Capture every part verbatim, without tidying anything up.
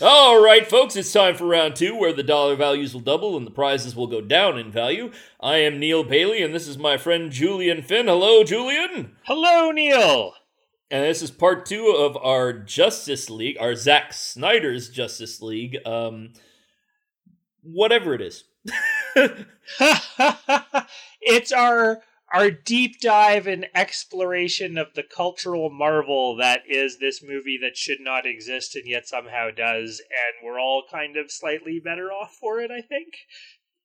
All right, folks, it's time for round two, where the dollar values will double and the prizes will go down in value. I am Neal Bailey, and this is my friend Julian Finn. Hello, Julian. Hello, Neal. And this is part two of our Justice League, our Zack Snyder's Justice League, um, whatever it is. It's our our deep dive and exploration of the cultural marvel that is this movie that should not exist and yet somehow does, and we're all kind of slightly better off for it, I think.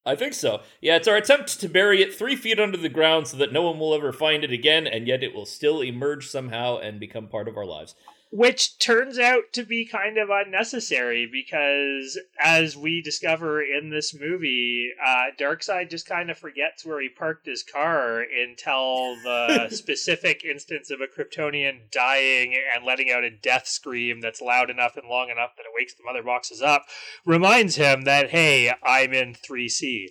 I think so. Yeah, it's our attempt to bury it three feet under the ground so that no one will ever find it again, and yet it will still emerge somehow and become part of our lives. Which turns out to be kind of unnecessary, because as we discover in this movie, uh, Darkseid just kind of forgets where he parked his car until the specific instance of a Kryptonian dying and letting out a death scream that's loud enough and long enough that it wakes the Mother Boxes up, reminds him that, hey, I'm in three C.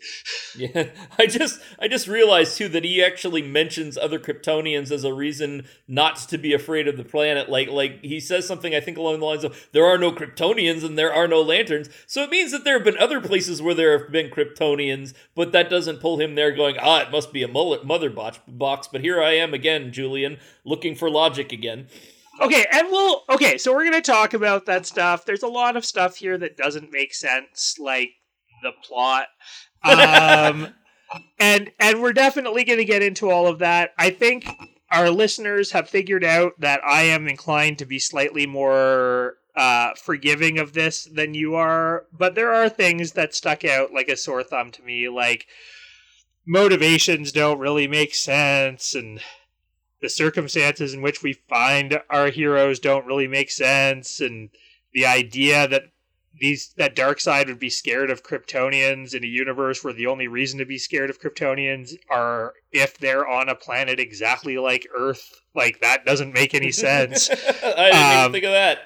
Yeah, I just, I just realized, too, that he actually mentions other Kryptonians as a reason not to be afraid of the planet, like, like, he says something, I think, along the lines of, there are no Kryptonians and there are no lanterns. So it means that there have been other places where there have been Kryptonians, but that doesn't pull him there going, ah, it must be a mother box. But here I am again, Julian, looking for logic again. Okay, and we'll, okay, so we're going to talk about that stuff. There's a lot of stuff here that doesn't make sense, like the plot. Um, and and we're definitely going to get into all of that. I think our listeners have figured out that I am inclined to be slightly more uh, forgiving of this than you are, but there are things that stuck out like a sore thumb to me, like motivations don't really make sense, and the circumstances in which we find our heroes don't really make sense, and the idea that These that Darkseid would be scared of Kryptonians in a universe where the only reason to be scared of Kryptonians are if they're on a planet exactly like Earth. Like, that doesn't make any sense. I didn't um, even think of that.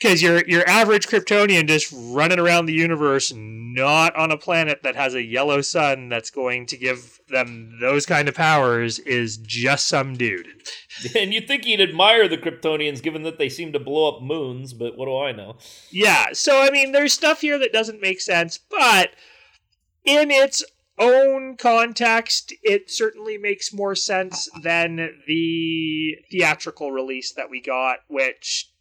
Because your your average Kryptonian just running around the universe, not on a planet that has a yellow sun that's going to give them those kind of powers, is just some dude. And you'd think he'd admire the Kryptonians, given that they seem to blow up moons, but what do I know? Yeah, so, I mean, there's stuff here that doesn't make sense, but in its own context, it certainly makes more sense than the theatrical release that we got, which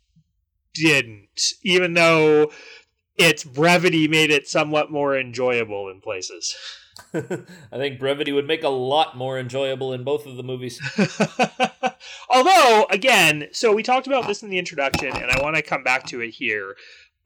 didn't, even though its brevity made it somewhat more enjoyable in places. I think brevity would make a lot more enjoyable in both of the movies. Although, again, so we talked about this in the introduction, and I want to come back to it here.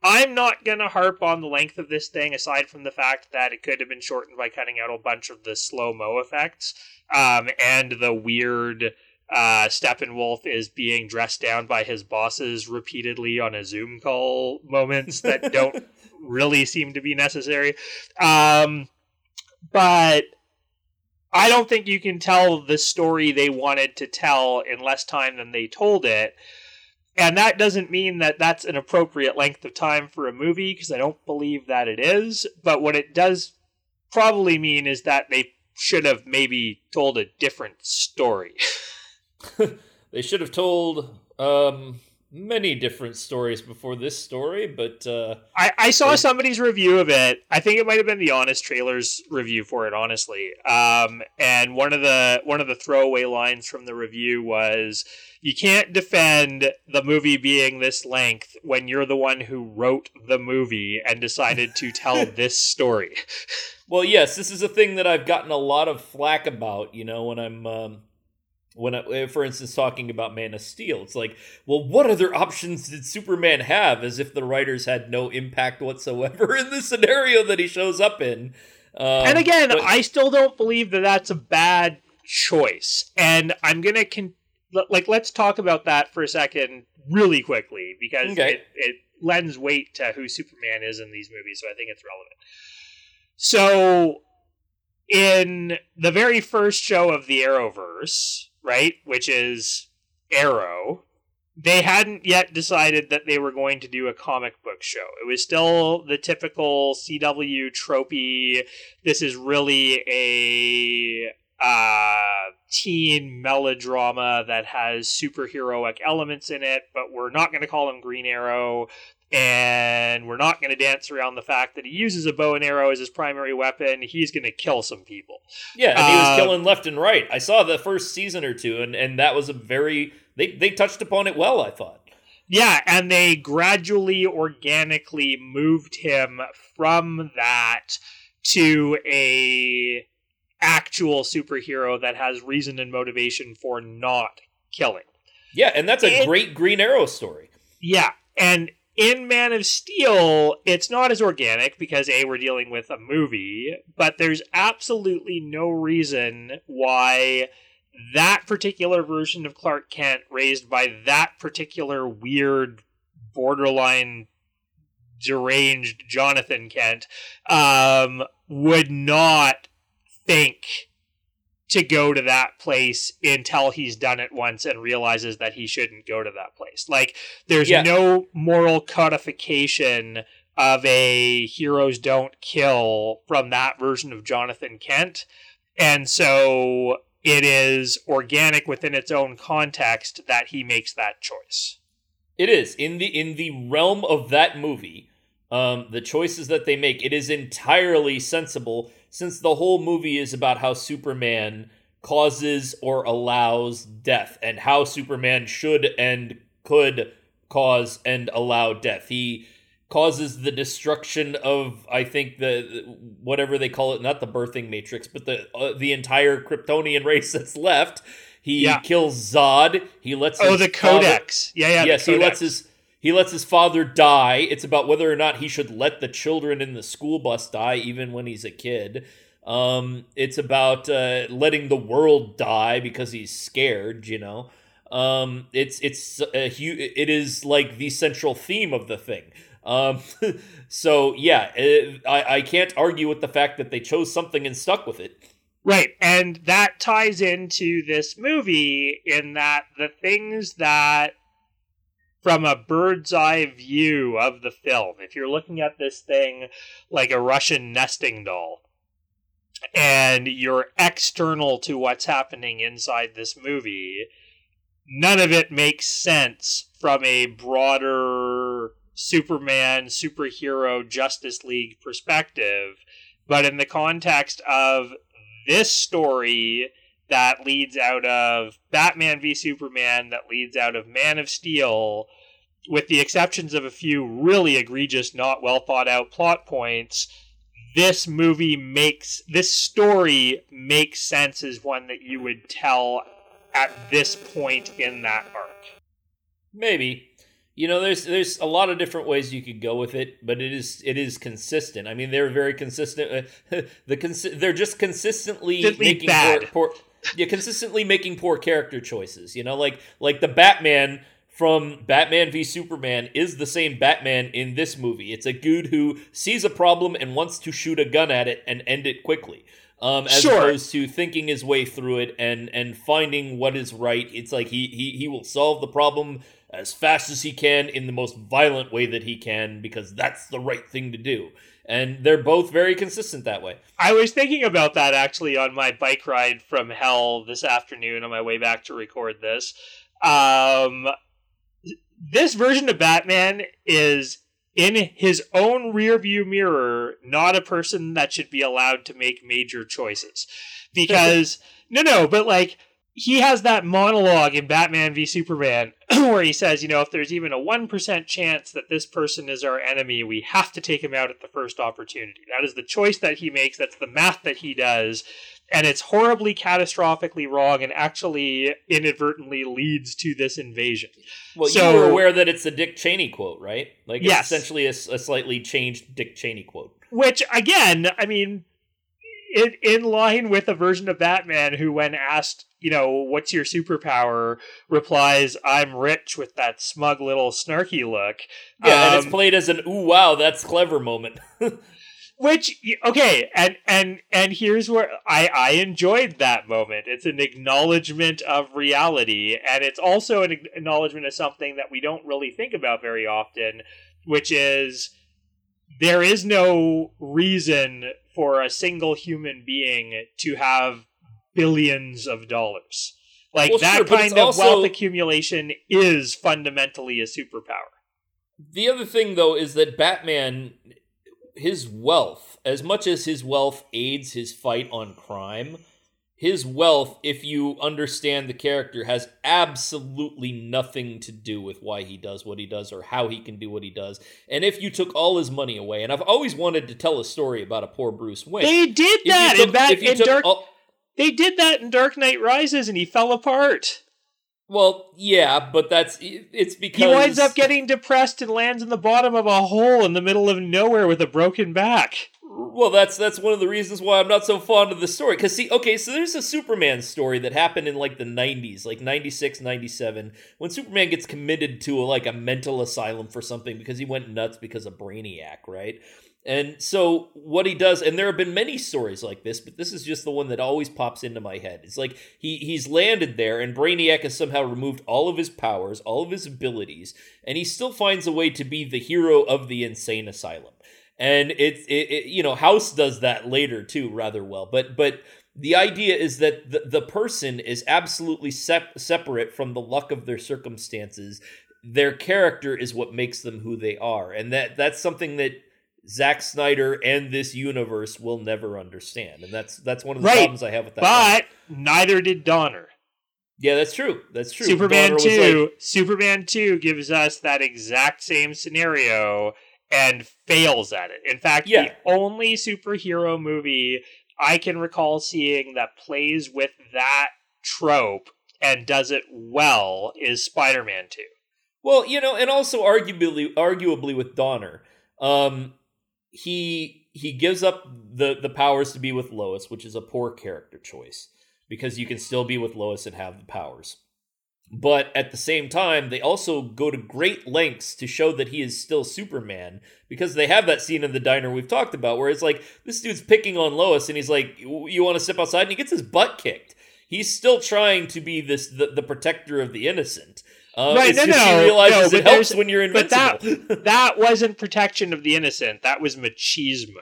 I'm not going to harp on the length of this thing, aside from the fact that it could have been shortened by cutting out a bunch of the slow-mo effects, um, and the weird Uh, Steppenwolf is being dressed down by his bosses repeatedly on a Zoom call moments that don't really seem to be necessary. Um, but I don't think you can tell the story they wanted to tell in less time than they told it. And that doesn't mean that that's an appropriate length of time for a movie, because I don't believe that it is. But what it does probably mean is that they should have maybe told a different story. They should have told um, many different stories before this story, but Uh, I, I saw they... somebody's review of it. I think it might have been the Honest Trailers review for it, honestly. Um, and one of the one of the throwaway lines from the review was, you can't defend the movie being this length when you're the one who wrote the movie and decided to tell this story. Well, yes, this is a thing that I've gotten a lot of flack about, you know, when I'm Um... When, I, for instance, talking about Man of Steel, it's like, well, what other options did Superman have, as if the writers had no impact whatsoever in the scenario that he shows up in. Um, and again, but- I still don't believe that that's a bad choice. And I'm going to, con- like, let's talk about that for a second really quickly, because okay. it, it lends weight to who Superman is in these movies, so I think it's relevant. So, in the very first show of the Arrowverse, right, which is Arrow, they hadn't yet decided that they were going to do a comic book show. It was still the typical C W tropey, this is really a uh, teen melodrama that has superheroic elements in it, but we're not going to call him Green Arrow. And we're not going to dance around the fact that he uses a bow and arrow as his primary weapon. He's going to kill some people. Yeah, and um, he was killing left and right. I saw the first season or two, and, and that was a very... They, they touched upon it well, I thought. Yeah, and they gradually, organically moved him from that to a actual superhero that has reason and motivation for not killing. Yeah, and that's a it, great Green Arrow story. Yeah, and... In Man of Steel, it's not as organic because, A, we're dealing with a movie, but there's absolutely no reason why that particular version of Clark Kent, raised by that particular weird, borderline, deranged Jonathan Kent, um, would not think to go to that place until he's done it once and realizes that he shouldn't go to that place. Like, there's yeah. no moral codification of a heroes don't kill from that version of Jonathan Kent. And so it is organic within its own context that he makes that choice. It is. In the in the realm of that movie, um, the choices that they make, it is entirely sensible, since the whole movie is about how Superman causes or allows death and how Superman should and could cause and allow death. He causes the destruction of, I think, the whatever they call it, not the birthing matrix, but the uh, the entire Kryptonian race that's left. He yeah. kills Zod. He lets oh his the father, Codex. Yeah, yeah. Yes, the Codex. he lets his he lets his father die. It's about whether or not he should let the children in the school bus die, even when he's a kid. Um, it's about uh, letting the world die because he's scared. You know, um, it's it's a hu- it is like the central theme of the thing. Um, so yeah, it, I I can't argue with the fact that they chose something and stuck with it. Right, and that ties into this movie in that the things that, from a bird's eye view of the film, if you're looking at this thing like a Russian nesting doll, and you're external to what's happening inside this movie, none of it makes sense from a broader Superman, superhero, Justice League perspective. But in the context of this story that leads out of Batman v Superman, that leads out of Man of Steel, with the exceptions of a few really egregious, not well thought out plot points, this movie makes, this story makes sense as one that you would tell at this point in that arc. Maybe. You know, there's there's a lot of different ways you could go with it, but it is it is consistent. I mean, they're very consistent. Uh, the consi- they're just consistently making bad. poor, poor yeah, consistently making poor character choices. You know, like like the Batman from Batman v Superman is the same Batman in this movie. It's a dude who sees a problem and wants to shoot a gun at it and end it quickly, um, as sure. opposed to thinking his way through it and and finding what is right. It's like he he he will solve the problem as fast as he can in the most violent way that he can, because that's the right thing to do. And they're both very consistent that way. I was thinking about that actually on my bike ride from hell this afternoon on my way back to record this. Um, this version of Batman is, in his own rearview mirror, not a person that should be allowed to make major choices. Because, no, no, but like, he has that monologue in Batman v Superman where he says, you know, if there's even a one percent chance that this person is our enemy, we have to take him out at the first opportunity. That is the choice that he makes. That's the math that he does. And it's horribly catastrophically wrong and actually inadvertently leads to this invasion. Well, so, you were aware that it's a Dick Cheney quote, right? Like, it's yes. essentially a, a slightly changed Dick Cheney quote. Which, again, I mean, in, in line with a version of Batman who, when asked, you know, what's your superpower, replies, I'm rich, with that smug little snarky look. Yeah, um, and it's played as an, ooh, wow, that's clever moment. Which, okay, and and and here's where I, I enjoyed that moment. It's an acknowledgement of reality, and it's also an acknowledgement of something that we don't really think about very often, which is there is no reason for a single human being to have billions of dollars. Like, well, that sure, kind of also, wealth accumulation is fundamentally a superpower. The other thing, though, is that Batman, his wealth, as much as his wealth aids his fight on crime, his wealth, if you understand the character, has absolutely nothing to do with why he does what he does or how he can do what he does. And if you took all his money away, and I've always wanted to tell a story about a poor Bruce Wayne. They did that took, in, back in Dark. All, they did that in Dark Knight Rises, and he fell apart. Well, yeah, but that's it's because he winds up getting depressed and lands in the bottom of a hole in the middle of nowhere with a broken back. Well, that's that's one of the reasons why I'm not so fond of the story. Because, see, okay, so there's a Superman story that happened in, like, the nineties, like ninety-six, ninety-seven, when Superman gets committed to, a, like, a mental asylum for something because he went nuts because of Brainiac, right? And so what he does, and there have been many stories like this, but this is just the one that always pops into my head. It's like he he's landed there, and Brainiac has somehow removed all of his powers, all of his abilities, and he still finds a way to be the hero of the insane asylum. And it's, it, it, you know, House does that later too, rather well. But, but the idea is that the, the person is absolutely sep- separate from the luck of their circumstances. Their character is what makes them who they are. And that, that's something that Zack Snyder and this universe will never understand. And that's, that's one of the right. problems I have with that. But line. Neither did Donner. Yeah, that's true. That's true. Superman two, like, Superman two gives us that exact same scenario and fails at it. In fact, yeah. the only superhero movie I can recall seeing that plays with that trope and does it well is Spider-Man two. Well, you know, and also arguably arguably with Donner, um, he he gives up the, the powers to be with Lois, which is a poor character choice, because you can still be with Lois and have the powers. But at the same time, they also go to great lengths to show that he is still Superman, because they have that scene in the diner we've talked about where it's like, this dude's picking on Lois and he's like, you want to step outside? And he gets his butt kicked. He's still trying to be this the, the protector of the innocent. Uh, right, no, no. He realizes no, it helps when you're invincible. But that, that wasn't protection of the innocent. That was machismo,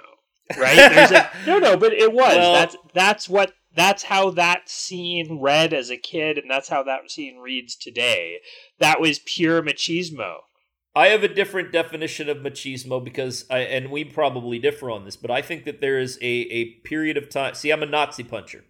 right? There's a, no, no, but it was. Well, that's that's what... That's how that scene read as a kid, and that's how that scene reads today. That was pure machismo. I have a different definition of machismo because, I, and we probably differ on this, but I think that there is a, a period of time. See, I'm a Nazi puncher.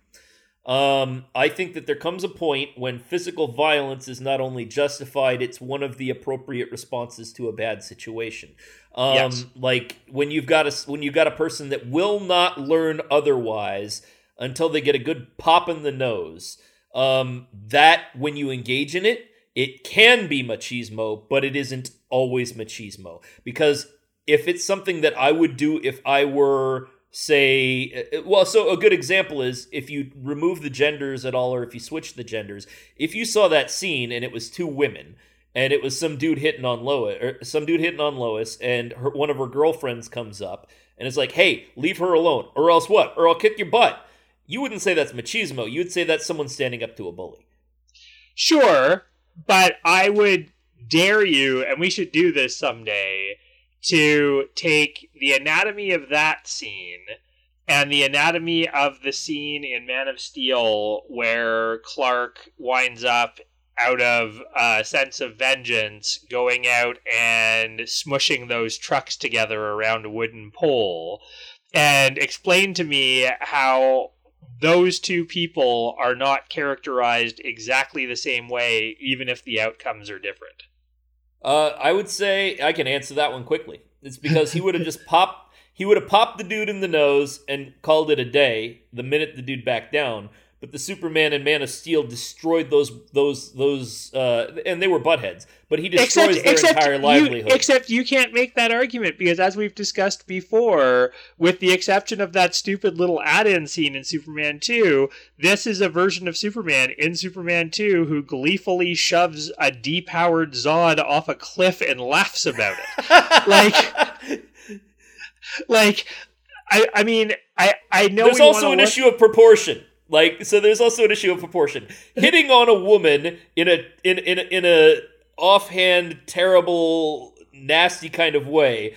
Um, I think that there comes a point when physical violence is not only justified, it's one of the appropriate responses to a bad situation. Um, yes. Like when you've got a, when you've got a person that will not learn otherwise until they get a good pop in the nose. Um, that, when you engage in it, it can be machismo, but it isn't always machismo. Because if it's something that I would do if I were, say... Well, so a good example is if you remove the genders at all, or if you switch the genders. If you saw that scene and it was two women, and it was some dude hitting on Lois, or some dude hitting on Lois, and her, one of her girlfriends comes up, and it's like, hey, leave her alone, or else what? Or I'll kick your butt. You wouldn't say that's machismo. You'd say that's someone standing up to a bully. Sure, but I would dare you, and we should do this someday, to take the anatomy of that scene and the anatomy of the scene in Man of Steel where Clark winds up out of a sense of vengeance going out and smushing those trucks together around a wooden pole, and explain to me how those two people are not characterized exactly the same way, even if the outcomes are different. Uh, I would say I can answer that one quickly. It's because he would have just popped, he would have popped the dude in the nose and called it a day the minute the dude backed down. But the Superman and Man of Steel destroyed those, those, those, uh, and they were buttheads. But he destroys except, their except entire you, livelihood. Except you can't make that argument because, as we've discussed before, with the exception of that stupid little add-in scene in Superman two, this is a version of Superman in Superman two who gleefully shoves a depowered Zod off a cliff and laughs about it. like, like, I, I mean, I, I know there's we also an look- issue of proportion. Like, so there's also an issue of proportion. Hitting on a woman in a in in in a offhand, terrible, nasty kind of way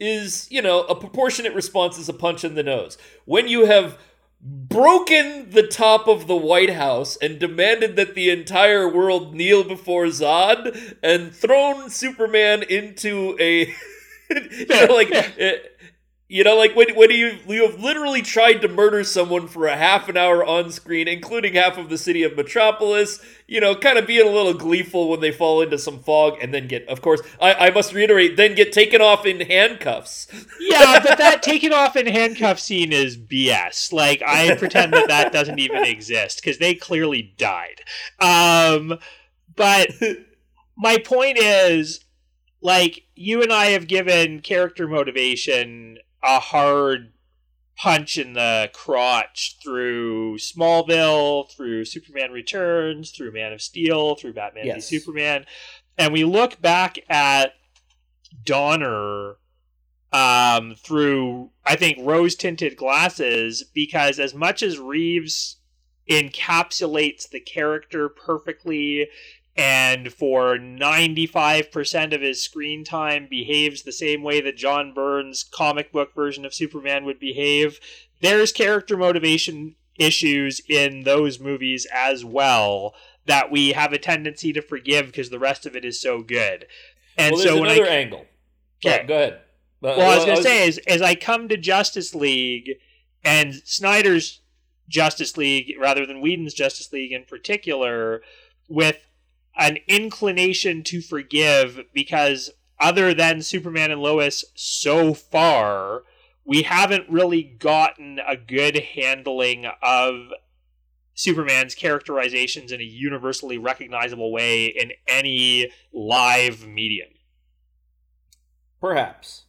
is, you know, a proportionate response is a punch in the nose. When you have broken the top of the White House and demanded that the entire world kneel before Zod and thrown Superman into a... you know, like... It, You know, like, when, when you, you have literally tried to murder someone for a half an hour on screen, including half of the city of Metropolis, you know, kind of being a little gleeful when they fall into some fog, and then get, of course, I, I must reiterate, then get taken off in handcuffs. Yeah, but that taken off in handcuffs scene is B S. Like, I pretend that that doesn't even exist, because they clearly died. Um, but my point is, like, you and I have given character motivation a hard punch in the crotch through Smallville, through Superman Returns, through Man of Steel, through Batman yes. v Superman. And we look back at Donner um, through, I think, rose-tinted glasses, because as much as Reeves encapsulates the character perfectly and for ninety-five percent of his screen time behaves the same way that John Byrne's comic book version of Superman would behave, there's character motivation issues in those movies as well that we have a tendency to forgive because the rest of it is so good. And well, there's so another I... angle. Okay, go ahead. Well, well I was going to was... say is, as I come to Justice League and Snyder's Justice League, rather than Whedon's Justice League in particular, with an inclination to forgive, because other than Superman and Lois so far, we haven't really gotten a good handling of Superman's characterizations in a universally recognizable way in any live medium. Perhaps.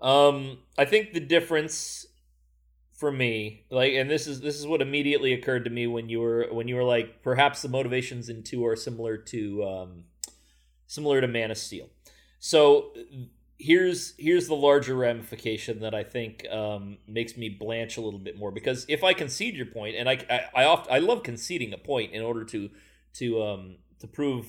Um, I think the difference for me, like, and this is this is what immediately occurred to me when you were when you were like, perhaps the motivations in two are similar to um, similar to Man of Steel. So here's here's the larger ramification that I think um, makes me blanch a little bit more, because if I concede your point, and I I I, oft, I love conceding a point in order to to um, to prove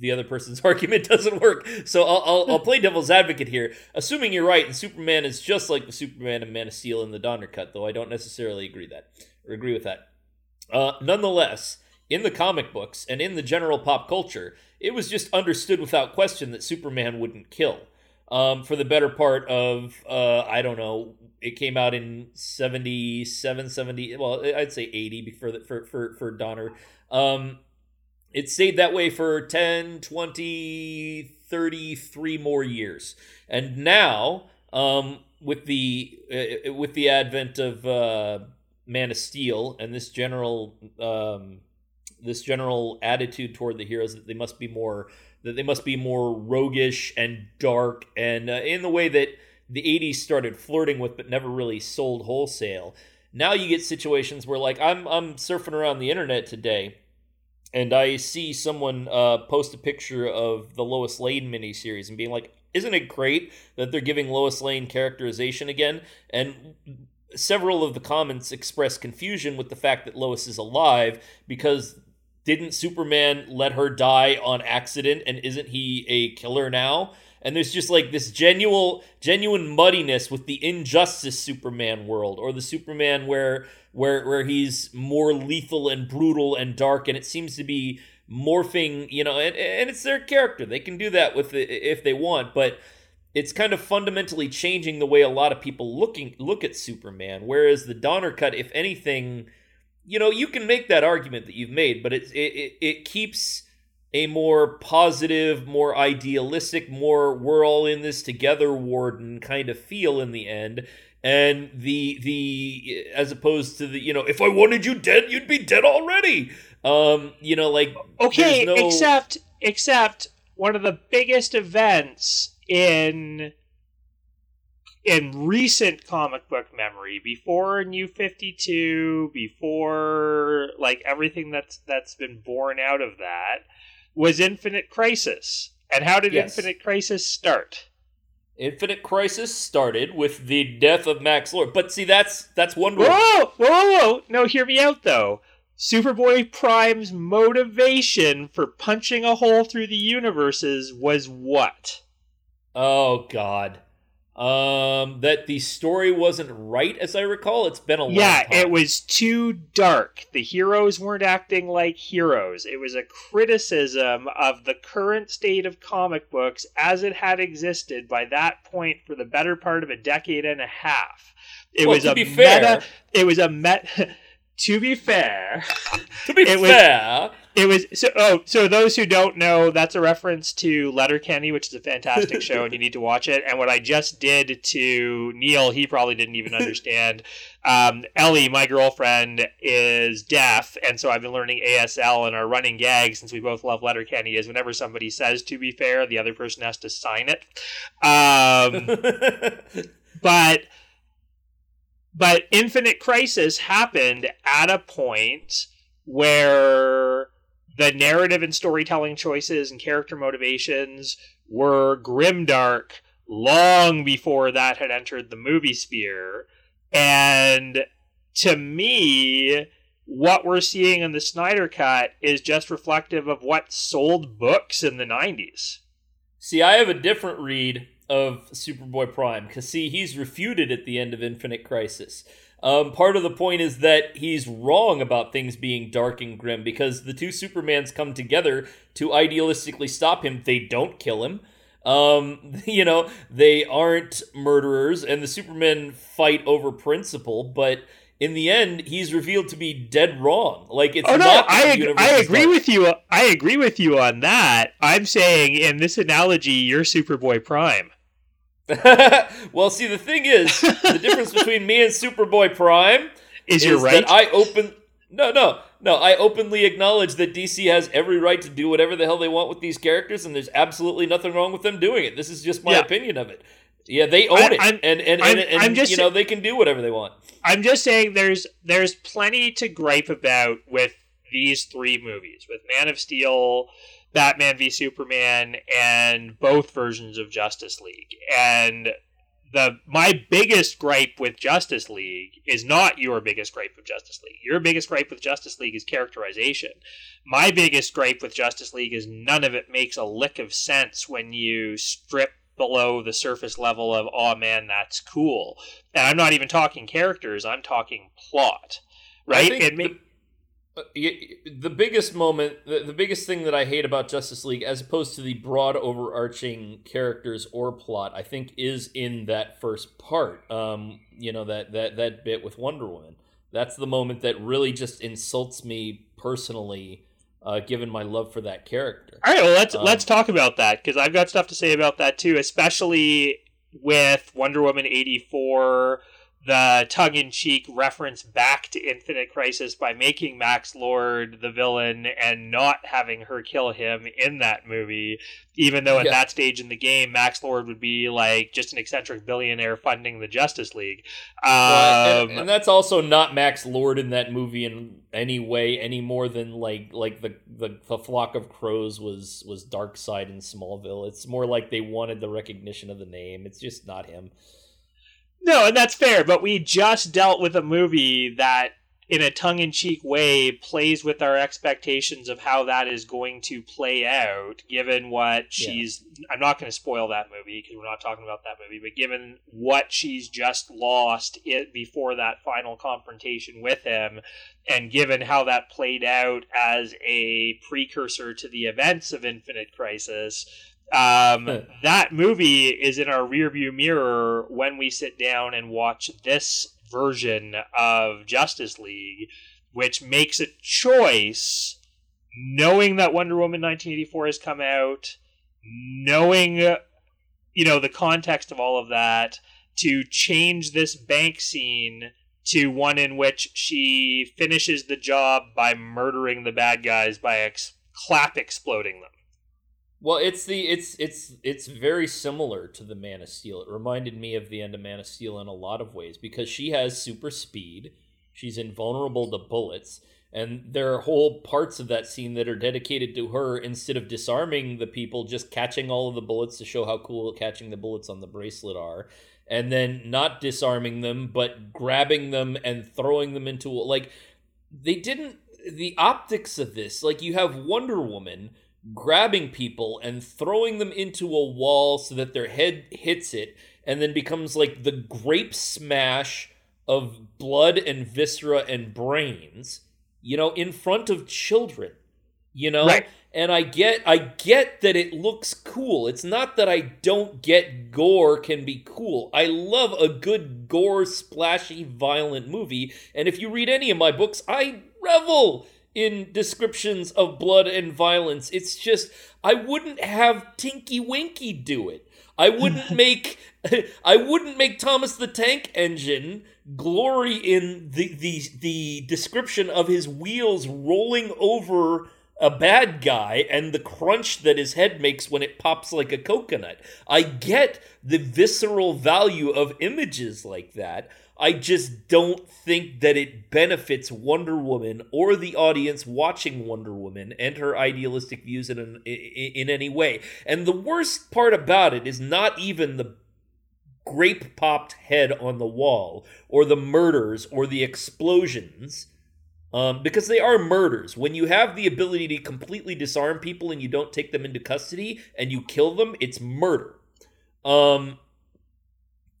the other person's argument doesn't work. So I'll, I'll, I'll play devil's advocate here. Assuming you're right, and Superman is just like the Superman and Man of Steel in the Donner cut, though I don't necessarily agree that or agree with that. Uh, nonetheless, in the comic books and in the general pop culture, it was just understood without question that Superman wouldn't kill. Um, for the better part of, uh, I don't know, it came out in seventy-seven, seventy, well, I'd say eighty for, the, for, for, for Donner. Um, It stayed that way for ten, twenty, thirty-three more years. And now, um, with the uh, with the advent of uh, Man of Steel and this general um, this general attitude toward the heroes that they must be more that they must be more roguish and dark, and uh, in the way that the eighties started flirting with but never really sold wholesale. Now you get situations where, like, I'm I'm surfing around the internet today, and I see someone uh, post a picture of the Lois Lane miniseries and being like, isn't it great that they're giving Lois Lane characterization again? And several of the comments express confusion with the fact that Lois is alive, because didn't Superman let her die on accident, and isn't he a killer now? And there's just like this genuine, genuine muddiness with the Injustice Superman world, or the Superman where where where he's more lethal and brutal and dark, and it seems to be morphing, you know, and, and it's their character. They can do that with it if they want, but it's kind of fundamentally changing the way a lot of people looking look at Superman, whereas the Donner cut, if anything, you know, you can make that argument that you've made, but it it, it keeps a more positive, more idealistic, more we're all in this together, Warden kind of feel in the end. And the, the as opposed to the, you know, if I wanted you dead, you'd be dead already. Um, you know, like, okay, no... except, except one of the biggest events in, in recent comic book memory, before New fifty-two, before like everything that's, that's been born out of that, was Infinite Crisis. And how did yes. Infinite Crisis start? Infinite Crisis started with the death of Max Lord. But see, that's that's Wonder Woman. Whoa, whoa, whoa. No, hear me out, though. Superboy Prime's motivation for punching a hole through the universes was what? Oh, God. Um, that the story wasn't right, as I recall. It's been a long yeah, time. Yeah, it was too dark. The heroes weren't acting like heroes. It was a criticism of the current state of comic books as it had existed by that point for the better part of a decade and a half. It well, was to a be meta. Fair. It was a meta. To be fair. To be it fair. Was, it was so. Oh, so those who don't know, that's a reference to Letterkenny, which is a fantastic show, and you need to watch it. And what I just did to Neil, he probably didn't even understand. Um, Ellie, my girlfriend, is deaf, and so I've been learning A S L. And our running gag, since we both love Letterkenny, is whenever somebody says "to be fair," the other person has to sign it. Um, but. But Infinite Crisis happened at a point where the narrative and storytelling choices and character motivations were grimdark long before that had entered the movie sphere. And to me, what we're seeing in the Snyder Cut is just reflective of what sold books in the nineties. See, I have a different read of Superboy Prime, because see, he's refuted at the end of Infinite Crisis. Um, part of the point is that he's wrong about things being dark and grim, because the two Supermans come together to idealistically stop him. They don't kill him. Um, you know, they aren't murderers, and the Supermen fight over principle, but in the end, he's revealed to be dead wrong. Like it's oh, no, not. I, ag- I agree life. with you. I agree with you on that. I'm saying in this analogy, you're Superboy Prime. Well, see, the thing is, the difference between me and Superboy Prime is, is you're right. That I open no, no, no. I openly acknowledge that D C has every right to do whatever the hell they want with these characters, and there's absolutely nothing wrong with them doing it. This is just my yeah. opinion of it. Yeah, they own I, it, I'm, and and, I'm, and, and I'm just, you know, they can do whatever they want. I'm just saying there's there's plenty to gripe about with these three movies, with Man of Steel, Batman v Superman, and both versions of Justice League. And the my biggest gripe with Justice League is not your biggest gripe with Justice League. Your biggest gripe with Justice League is characterization. My biggest gripe with Justice League is none of it makes a lick of sense when you strip below the surface level of, oh man, that's cool. And I'm not even talking characters, I'm talking plot, right? I think and the, the biggest moment, the, the biggest thing that I hate about Justice League, as opposed to the broad overarching characters or plot, I think is in that first part, um, you know, that, that, that bit with Wonder Woman. That's the moment that really just insults me personally, Uh, given my love for that character. All right, well, let's um, let's talk about that, because I've got stuff to say about that too, especially with Wonder Woman eighty-four, the tongue-in-cheek reference back to Infinite Crisis by making Max Lord the villain and not having her kill him in that movie, even though at yeah. that stage in the game, Max Lord would be like just an eccentric billionaire funding the Justice League. Um, uh, and, and that's also not Max Lord in that movie in any way, any more than like like the, the, the flock of crows was, was Darkseid in Smallville. It's more like they wanted the recognition of the name. It's just not him. No, and that's fair, but we just dealt with a movie that, in a tongue-in-cheek way, plays with our expectations of how that is going to play out, given what she's... Yeah. I'm not going to spoil that movie, because we're not talking about that movie, but given what she's just lost it before that final confrontation with him, and given how that played out as a precursor to the events of Infinite Crisis... Um, that movie is in our rearview mirror when we sit down and watch this version of Justice League, which makes a choice, knowing that Wonder Woman nineteen eighty-four has come out, knowing, you know, the context of all of that, to change this bank scene to one in which she finishes the job by murdering the bad guys by ex- clap exploding them. Well, it's the it's it's it's very similar to the Man of Steel. It reminded me of the end of Man of Steel in a lot of ways, because she has super speed, she's invulnerable to bullets, and there are whole parts of that scene that are dedicated to her instead of disarming the people, just catching all of the bullets to show how cool catching the bullets on the bracelet are, and then not disarming them, but grabbing them and throwing them into like they didn't the optics of this, like you have Wonder Woman grabbing people and throwing them into a wall so that their head hits it, and then becomes like the grape smash of blood and viscera and brains, you know, in front of children, you know? Right. And I get, I get that it looks cool. It's not that I don't get gore can be cool. I love a good gore, splashy, violent movie. And if you read any of my books, I revel in descriptions of blood and violence. It's just, I wouldn't have Tinky Winky do it. I wouldn't make, I wouldn't make Thomas the Tank Engine glory in the, the, the description of his wheels rolling over a bad guy and the crunch that his head makes when it pops like a coconut. I get the visceral value of images like that. I just don't think that it benefits Wonder Woman or the audience watching Wonder Woman and her idealistic views in an, in, in any way. And the worst part about it is not even the grape-popped head on the wall or the murders or the explosions, um, because they are murders. When you have the ability to completely disarm people and you don't take them into custody and you kill them, it's murder. Um...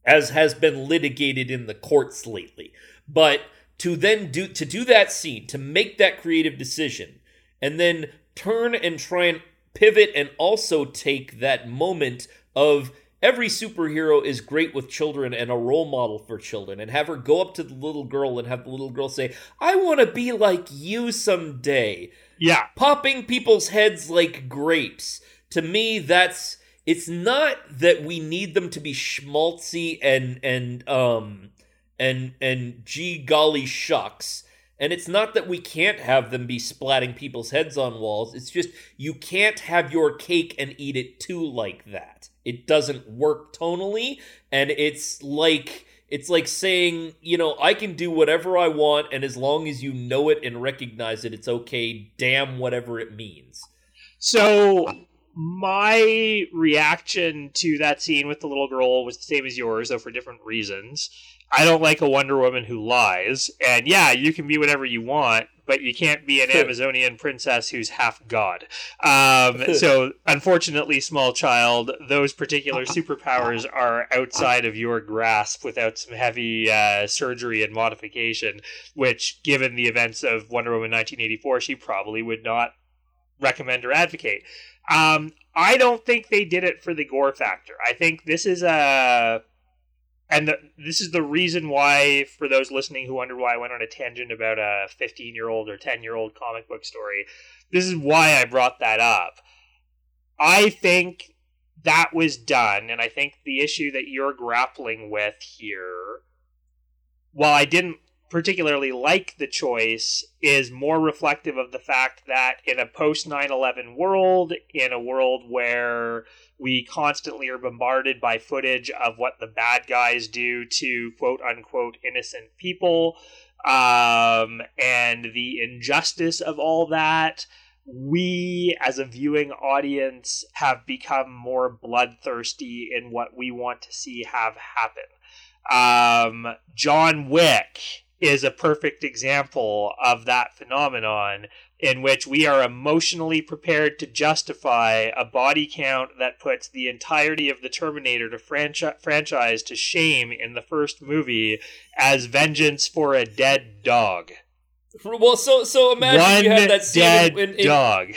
as has been litigated in the courts lately. But to then do to do that scene, to make that creative decision, and then turn and try and pivot and also take that moment of every superhero is great with children and a role model for children, and have her go up to the little girl and have the little girl say, I want to be like you someday. Yeah. Popping people's heads like grapes. To me, that's... It's not that we need them to be schmaltzy and and um and and gee golly shucks, and it's not that we can't have them be splatting people's heads on walls. It's just you can't have your cake and eat it too like that. It doesn't work tonally, and it's like it's like saying, you know, I can do whatever I want, and as long as you know it and recognize it, it's okay. Damn whatever it means. So. My reaction to that scene with the little girl was the same as yours, though for different reasons. I don't like a Wonder Woman who lies. And yeah, you can be whatever you want, but you can't be an Amazonian princess who's half god. Um, so unfortunately, small child, those particular superpowers are outside of your grasp without some heavy uh, surgery and modification, which given the events of Wonder Woman nineteen eighty-four, she probably would not recommend or advocate. Um, I don't think they did it for the gore factor. I think this is a, and the, this is the reason why, for those listening who wonder why I went on a tangent about a fifteen-year-old or ten-year-old comic book story, this is why I brought that up. I think that was done, and I think the issue that you're grappling with here, while I didn't particularly like the choice, is more reflective of the fact that in a post nine eleven world, in a world where we constantly are bombarded by footage of what the bad guys do to quote-unquote innocent people, um, and the injustice of all that, we as a viewing audience have become more bloodthirsty in what we want to see have happen. Um, John Wick is a perfect example of that phenomenon in which we are emotionally prepared to justify a body count that puts the entirety of the Terminator to franchi- franchise to shame in the first movie as vengeance for a dead dog. Well, so so imagine One you have that scene dead in, in, dog,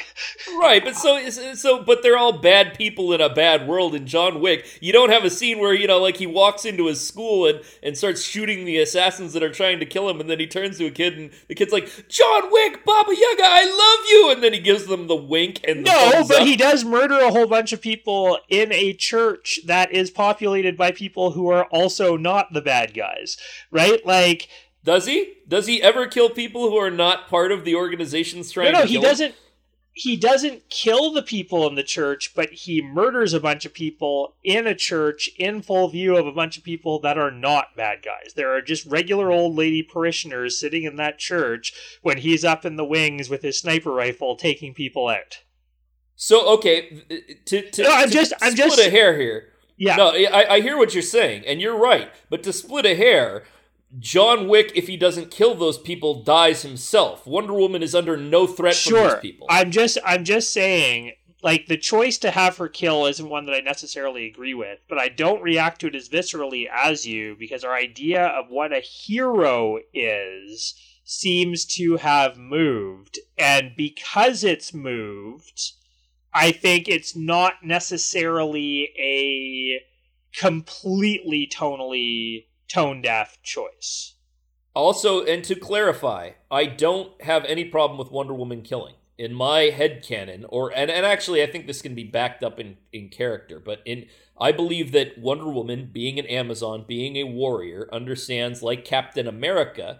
right? But so so, but they're all bad people in a bad world. In John Wick, you don't have a scene where you know, like he walks into his school and, and starts shooting the assassins that are trying to kill him, and then he turns to a kid and the kid's like, "John Wick, Baba Yaga, I love you," and then he gives them the wink and the no, but up. He does murder a whole bunch of people in a church that is populated by people who are also not the bad guys, right? Like. Does he? Does he ever kill people who are not part of the organization's trying no, no, to kill No, he doesn't. Him? He doesn't kill the people in the church, but he murders a bunch of people in a church in full view of a bunch of people that are not bad guys. There are just regular old lady parishioners sitting in that church when he's up in the wings with his sniper rifle taking people out. So, okay, to, to, no, I'm to just, I'm split just, a hair here. Yeah. No, I, I hear what you're saying, and you're right, but to split a hair... John Wick, if he doesn't kill those people, dies himself. Wonder Woman is under no threat sure. from these people. I'm just, I'm just saying, like, the choice to have her kill isn't one that I necessarily agree with, but I don't react to it as viscerally as you, because our idea of what a hero is seems to have moved. And because it's moved, I think it's not necessarily a completely tonally tone-deaf choice. Also, and to clarify, I don't have any problem with Wonder Woman killing. In my headcanon, or and, and actually I think this can be backed up in, in character, but in I believe that Wonder Woman, being an Amazon, being a warrior, understands, like Captain America,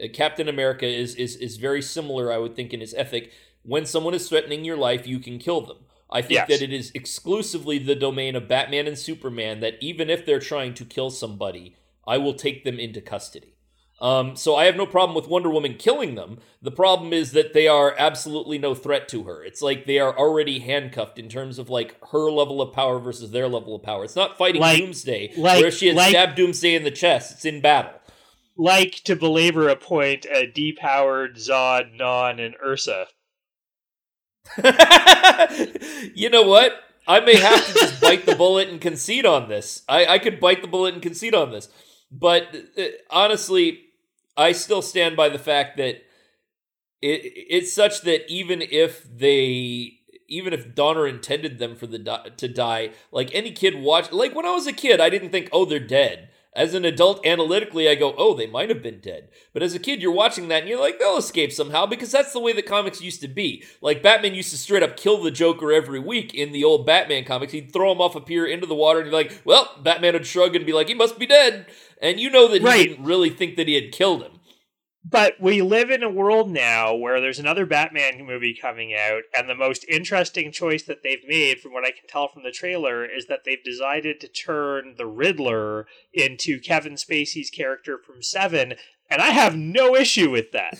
uh, Captain America is, is, is very similar, I would think, in his ethic. When someone is threatening your life, you can kill them. I think yes. that it is exclusively the domain of Batman and Superman that even if they're trying to kill somebody, I will take them into custody. Um, so I have no problem with Wonder Woman killing them. The problem is that they are absolutely no threat to her. It's like they are already handcuffed in terms of, like, her level of power versus their level of power. It's not fighting like, Doomsday, like, where if she had like, stabbed Doomsday in the chest, it's in battle. Like, to belabor a point, a depowered Zod, Non, and Ursa. You know what? I may have to just bite the bullet and concede on this. I, I could bite the bullet and concede on this. But uh, honestly, I still stand by the fact that it it's such that even if they, even if Donner intended them for the di- to die, like any kid watch, like when I was a kid, I didn't think, oh, they're dead. As an adult, analytically, I go, oh, they might have been dead. But as a kid, you're watching that and you're like, they'll escape somehow, because that's the way the comics used to be. Like, Batman used to straight up kill the Joker every week in the old Batman comics. He'd throw him off a pier into the water and be like, well, Batman would shrug and be like, he must be dead. And you know that right. He didn't really think that he had killed him. But we live in a world now where there's another Batman movie coming out, and the most interesting choice that they've made, from what I can tell from the trailer, is that they've decided to turn the Riddler into Kevin Spacey's character from Seven, and I have no issue with that.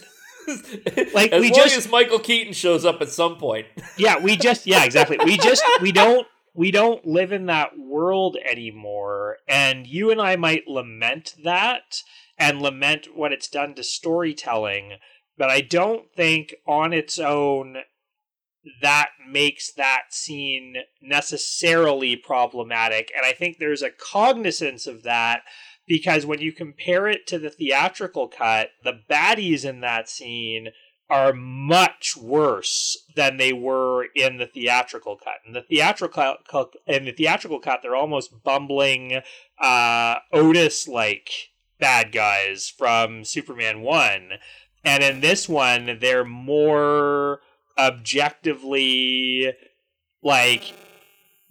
Like, as we long just, as Michael Keaton shows up at some point. Yeah, we just, yeah, exactly. We just, we don't, we don't live in that world anymore, and you and I might lament that, and lament what it's done to storytelling, but I don't think on its own that makes that scene necessarily problematic. And I think there's a cognizance of that, because when you compare it to the theatrical cut, the baddies in that scene are much worse than they were in the theatrical cut. In the theatrical cut, in the theatrical cut they're almost bumbling uh, Otis-like bad guys from Superman one, and in this one they're more objectively, like,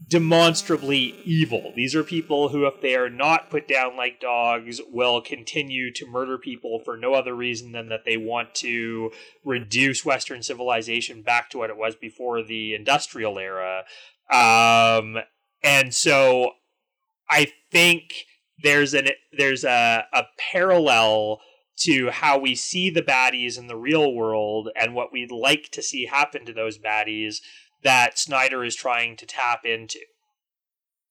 demonstrably evil. These are people who, if they are not put down like dogs, will continue to murder people for no other reason than that they want to reduce Western civilization back to what it was before the industrial era. Um, and so I think There's an there's a, a parallel to how we see the baddies in the real world and what we'd like to see happen to those baddies that Snyder is trying to tap into.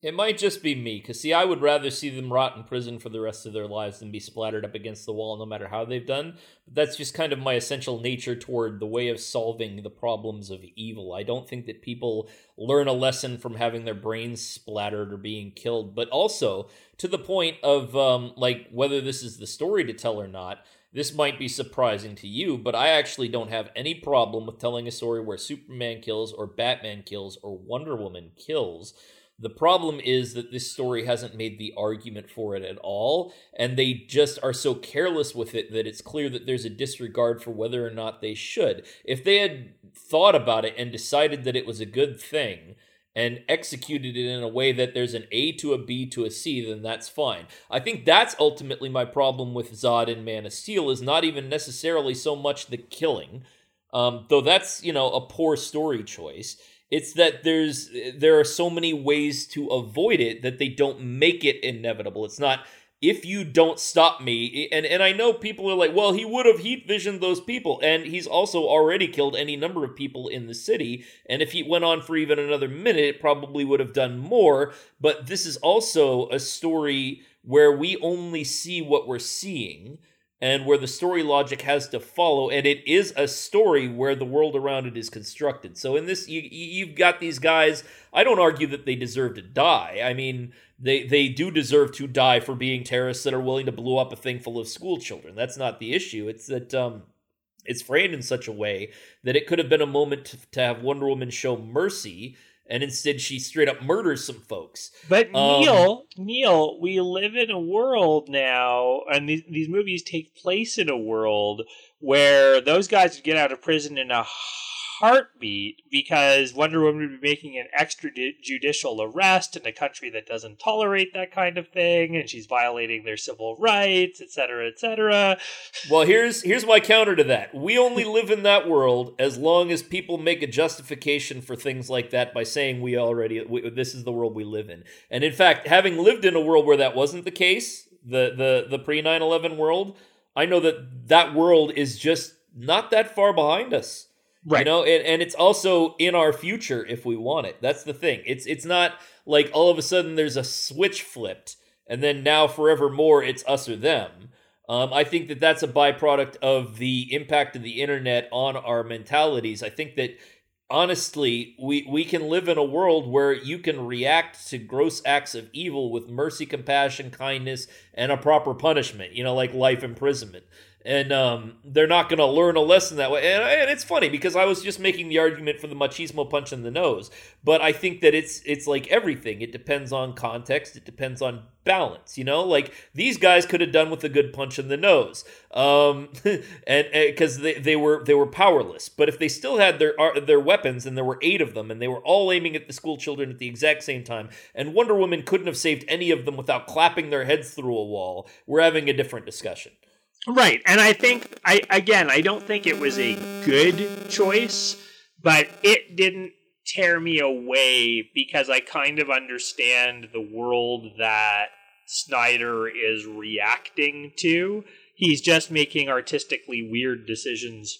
It might just be me, because, see, I would rather see them rot in prison for the rest of their lives than be splattered up against the wall no matter how they've done. But that's just kind of my essential nature toward the way of solving the problems of evil. I don't think that people learn a lesson from having their brains splattered or being killed. But also, to the point of, um, like, whether this is the story to tell or not, this might be surprising to you, but I actually don't have any problem with telling a story where Superman kills or Batman kills or Wonder Woman kills. The problem is that this story hasn't made the argument for it at all, and they just are so careless with it that it's clear that there's a disregard for whether or not they should. If they had thought about it and decided that it was a good thing and executed it in a way that there's an A to a B to a C, then that's fine. I think that's ultimately my problem with Zod and Man of Steel, is not even necessarily so much the killing, um, though that's, you know, a poor story choice. It's that there's there are so many ways to avoid it that they don't make it inevitable. It's not, if you don't stop me, and, and I know people are like, well, he would have heat visioned those people, and he's also already killed any number of people in the city, and if he went on for even another minute, it probably would have done more, but this is also a story where we only see what we're seeing, and where the story logic has to follow, and it is a story where the world around it is constructed. So in this, you, you've got these guys, I don't argue that they deserve to die. I mean, they, they do deserve to die for being terrorists that are willing to blow up a thing full of school children. That's not the issue. It's that um, it's framed in such a way that it could have been a moment to, to have Wonder Woman show mercy, and instead she straight up murders some folks. But um, Neal, Neal, we live in a world now, and these, these movies take place in a world where those guys would get out of prison in a heartbeat because Wonder Woman would be making an extrajudicial arrest in a country that doesn't tolerate that kind of thing, and she's violating their civil rights, et cetera, et cetera. Well, here's here's my counter to that. We only live in that world as long as people make a justification for things like that by saying we already we, this is the world we live in. And in fact, having lived in a world where that wasn't the case, the the the pre nine eleven world, I know that that world is just not that far behind us. Right. You know, and, and it's also in our future if we want it. That's the thing. It's it's not like all of a sudden there's a switch flipped and then now forevermore it's us or them. Um, I think that that's a byproduct of the impact of the internet on our mentalities. I think that, honestly, we, we can live in a world where you can react to gross acts of evil with mercy, compassion, kindness, and a proper punishment, you know, like life imprisonment. And um, they're not going to learn a lesson that way. And, and it's funny because I was just making the argument for the machismo punch in the nose. But I think that it's it's like everything. It depends on context. It depends on balance, you know? Like, these guys could have done with a good punch in the nose um, and because they, they were they were powerless. But if they still had their their weapons, and there were eight of them, and they were all aiming at the school children at the exact same time, and Wonder Woman couldn't have saved any of them without clapping their heads through a wall, we're having a different discussion. Right, and I think, I again, I don't think it was a good choice, but it didn't tear me away because I kind of understand the world that Snyder is reacting to. He's just making artistically weird decisions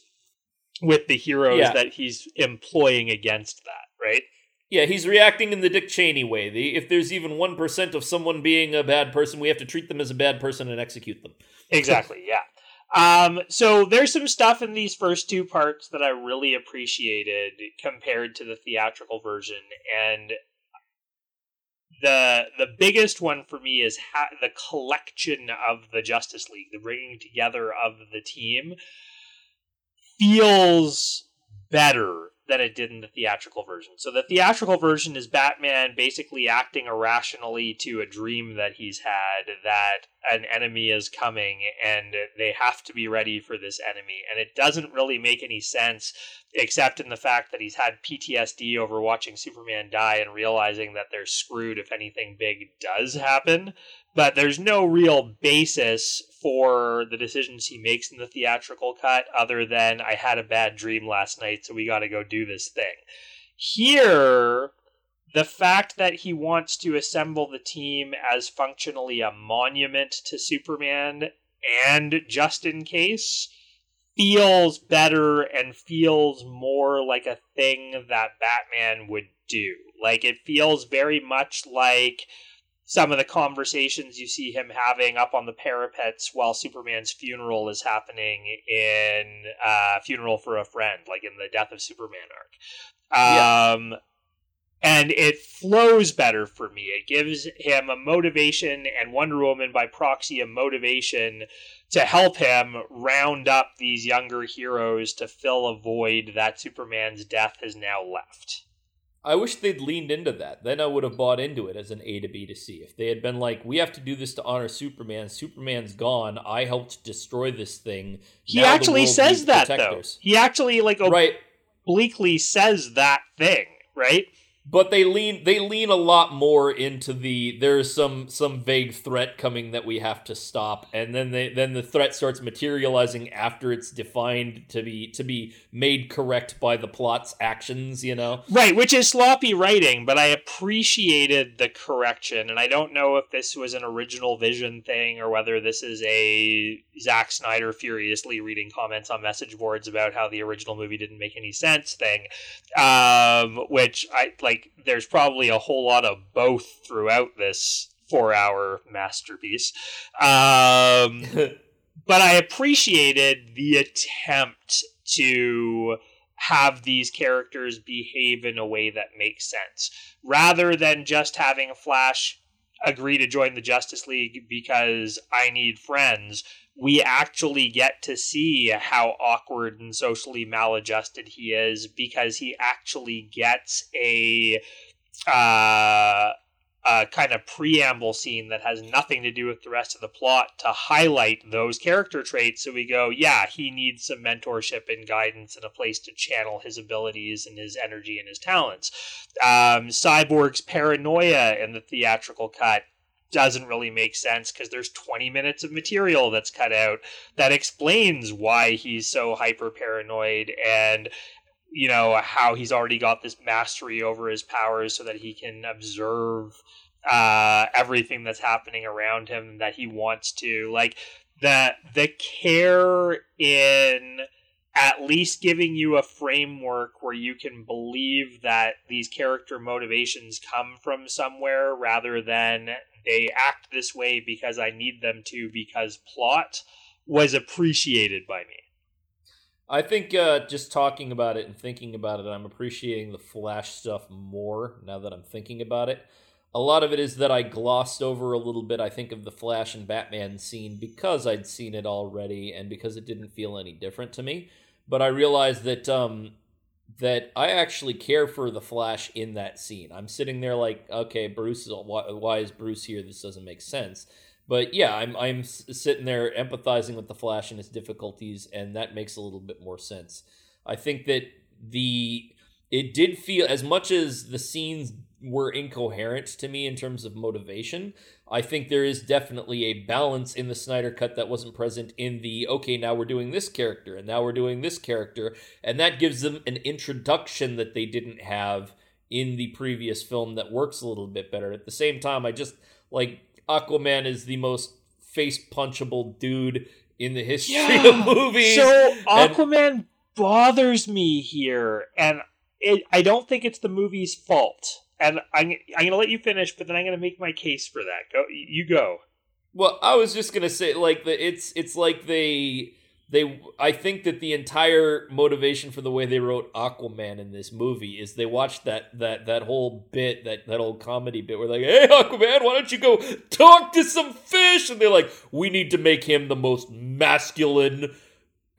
with the heroes yeah. that he's employing against that, right? Yeah, he's reacting in the Dick Cheney way. The, if there's even one percent of someone being a bad person, we have to treat them as a bad person and execute them. Exactly, yeah. Um, so there's some stuff in these first two parts that I really appreciated compared to the theatrical version. And the the biggest one for me is ha- the collection of the Justice League. The bringing together of the team feels better than it did in the theatrical version. So the theatrical version is Batman basically acting irrationally to a dream that he's had that an enemy is coming and they have to be ready for this enemy. And it doesn't really make any sense except in the fact that he's had P T S D over watching Superman die and realizing that they're screwed if anything big does happen. But there's no real basis for the decisions he makes in the theatrical cut other than I had a bad dream last night, so we got to go do this thing. Here, the fact that he wants to assemble the team as functionally a monument to Superman and just in case feels better and feels more like a thing that Batman would do. Like, it feels very much like some of the conversations you see him having up on the parapets while Superman's funeral is happening in uh, Funeral for a Friend, like in the Death of Superman arc. Um, yeah. And it flows better for me. It gives him a motivation, and Wonder Woman by proxy a motivation to help him round up these younger heroes to fill a void that Superman's death has now left. I wish they'd leaned into that. Then I would have bought into it as an A to B to C. If they had been like, we have to do this to honor Superman. Superman's gone. I helped destroy this thing. He now actually says that, protectors. though. He actually, like, ob- right. obliquely says that thing, right? But they lean they lean a lot more into the, there's some some vague threat coming that we have to stop, and then they then the threat starts materializing after it's defined to be to be made correct by the plot's actions, you know? Right, which is sloppy writing, but I appreciated the correction, and I don't know if this was an original vision thing or whether this is a Zack Snyder furiously reading comments on message boards about how the original movie didn't make any sense thing, um, which I, like, there's probably a whole lot of both throughout this four-hour masterpiece. Um, But I appreciated the attempt to have these characters behave in a way that makes sense, rather than just having Flash agree to join the Justice League because I need friends. We actually get to see how awkward and socially maladjusted he is because he actually gets a uh, a kind of preamble scene that has nothing to do with the rest of the plot to highlight those character traits. So we go, yeah, he needs some mentorship and guidance and a place to channel his abilities and his energy and his talents. Um, Cyborg's paranoia in the theatrical cut doesn't really make sense because there's twenty minutes of material that's cut out that explains why he's so hyper paranoid and, you know, how he's already got this mastery over his powers so that he can observe uh everything that's happening around him that he wants to. Like, the the care in at least giving you a framework where you can believe that these character motivations come from somewhere rather than they act this way because I need them to because plot, was appreciated by me. I think uh, just talking about it and thinking about it, I'm appreciating the Flash stuff more now that I'm thinking about it. A lot of it is that I glossed over a little bit, I think, of the Flash and Batman scene because I'd seen it already and because it didn't feel any different to me. But I realized that um, that I actually care for the Flash in that scene. I'm sitting there like, okay, Bruce is why, why is Bruce here? This doesn't make sense. But yeah, I'm I'm sitting there empathizing with the Flash and his difficulties, and that makes a little bit more sense. I think that the it did feel, as much as the scenes were incoherent to me in terms of motivation, I think there is definitely a balance in the Snyder Cut that wasn't present in the, okay, now we're doing this character, and now we're doing this character, and that gives them an introduction that they didn't have in the previous film that works a little bit better. At the same time, I just, like, Aquaman is the most face-punchable dude in the history yeah. of movies. So Aquaman and- bothers me here, and it, I don't think it's the movie's fault. And I'm, I'm going to let you finish, but then I'm going to make my case for that. Go, you go. Well, I was just going to say, like, the, it's it's like they... They, I think that the entire motivation for the way they wrote Aquaman in this movie is they watched that that that whole bit, that, that old comedy bit where they're like, hey, Aquaman, why don't you go talk to some fish? And they're like, we need to make him the most masculine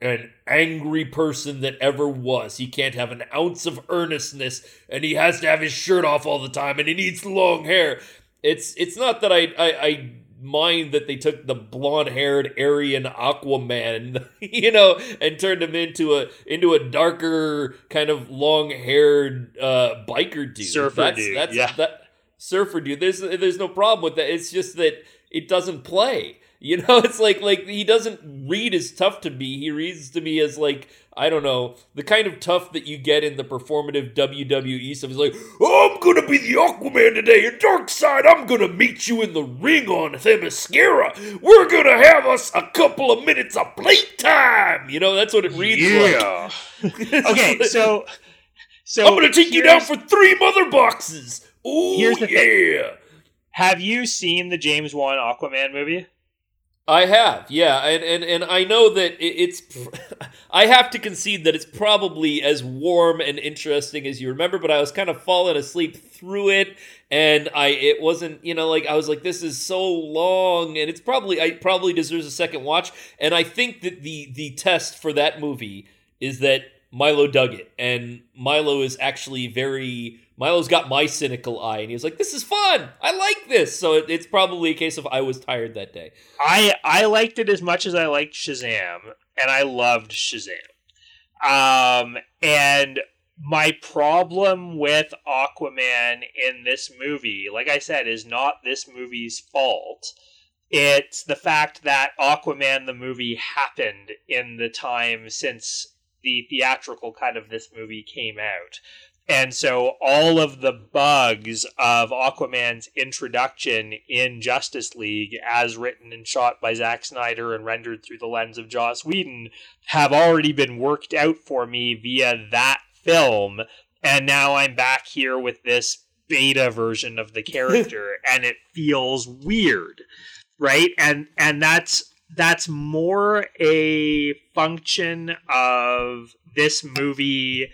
and angry person that ever was. He can't have an ounce of earnestness, and he has to have his shirt off all the time, and he needs long hair. It's it's not that I I... I mind that they took the blonde-haired Aryan Aquaman, you know, and turned him into a into a darker kind of long-haired uh, biker dude, surfer that's, dude, that's, yeah, that surfer dude. There's there's no problem with that. It's just that it doesn't play, you know. It's like like he doesn't read as tough to me. He reads to me as like, I don't know, the kind of tough that you get in the performative W W E stuff. He's like, oh, I'm going to be the Aquaman today. And Darkseid, I'm going to meet you in the ring on Themyscira. We're going to have us a couple of minutes of playtime. You know, that's what it reads yeah. like. okay, so, so... I'm going to take you down for three mother boxes. Oh, here's the yeah. thing. Have you seen the James Wan Aquaman movie? I have, yeah, and, and, and I know that it's, I have to concede that it's probably as warm and interesting as you remember, but I was kind of falling asleep through it, and I it wasn't, you know, like, I was like, this is so long, and it's probably, I probably deserves a second watch, and I think that the, the test for that movie is that Milo dug it, and Milo is actually very... Milo's got my cynical eye, and he was like, this is fun! I like this! So it, it's probably a case of I was tired that day. I, I liked it as much as I liked Shazam, and I loved Shazam. Um, and my problem with Aquaman in this movie, like I said, is not this movie's fault. It's the fact that Aquaman the movie happened in the time since the theatrical cut of this movie came out. And so all of the bugs of Aquaman's introduction in Justice League, as written and shot by Zack Snyder and rendered through the lens of Joss Whedon, have already been worked out for me via that film. And now I'm back here with this beta version of the character, and it feels weird, right? And and that's that's more a function of this movie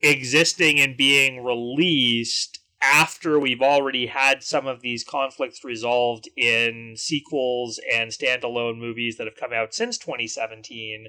existing and being released after we've already had some of these conflicts resolved in sequels and standalone movies that have come out since twenty seventeen.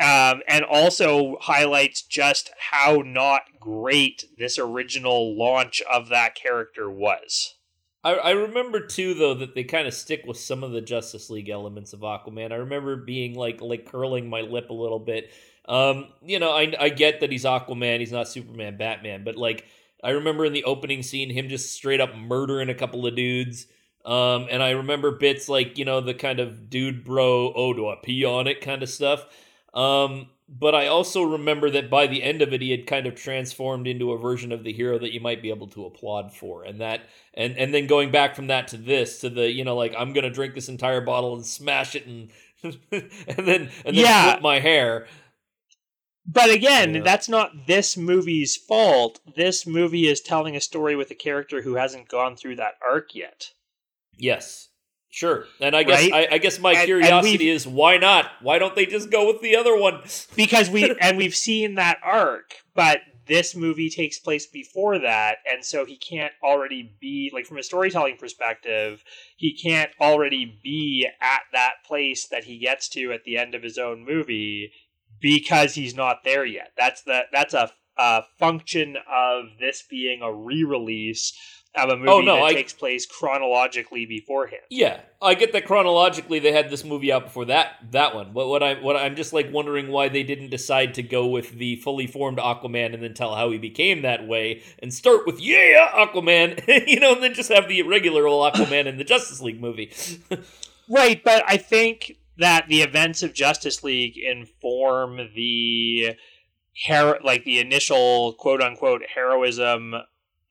Um, and also highlights just how not great this original launch of that character was. I, I remember, too, though, that they kind of stick with some of the Justice League elements of Aquaman. I remember being, like, like curling my lip a little bit. Um, you know, I, I get that he's Aquaman, he's not Superman, Batman, but, like, I remember in the opening scene him just straight up murdering a couple of dudes. Um, and I remember bits like, you know, the kind of dude bro, oh, do I pee on it kind of stuff. Um, but I also remember that by the end of it, he had kind of transformed into a version of the hero that you might be able to applaud for. And that, and, and then going back from that to this, to the, you know, like, I'm going to drink this entire bottle and smash it and, and then, and then yeah. flip my hair. But again, yeah. that's not this movie's fault. This movie is telling a story with a character who hasn't gone through that arc yet. Yes. Sure. And I guess right? I, I guess my and, curiosity and is, why not? Why don't they just go with the other one? Because we and we've seen that arc, but this movie takes place before that, and so he can't already be, like, from a storytelling perspective, he can't already be at that place that he gets to at the end of his own movie because he's not there yet. That's the that's a, a function of this being a re-release of a movie oh, no, that I, takes place chronologically beforehand. Yeah, I get that chronologically they had this movie out before that that one. But what I what I'm just like wondering why they didn't decide to go with the fully formed Aquaman and then tell how he became that way and start with yeah Aquaman, you know, and then just have the regular old Aquaman in the Justice League movie. Right, but I think that the events of Justice League inform the hero, like the initial quote unquote heroism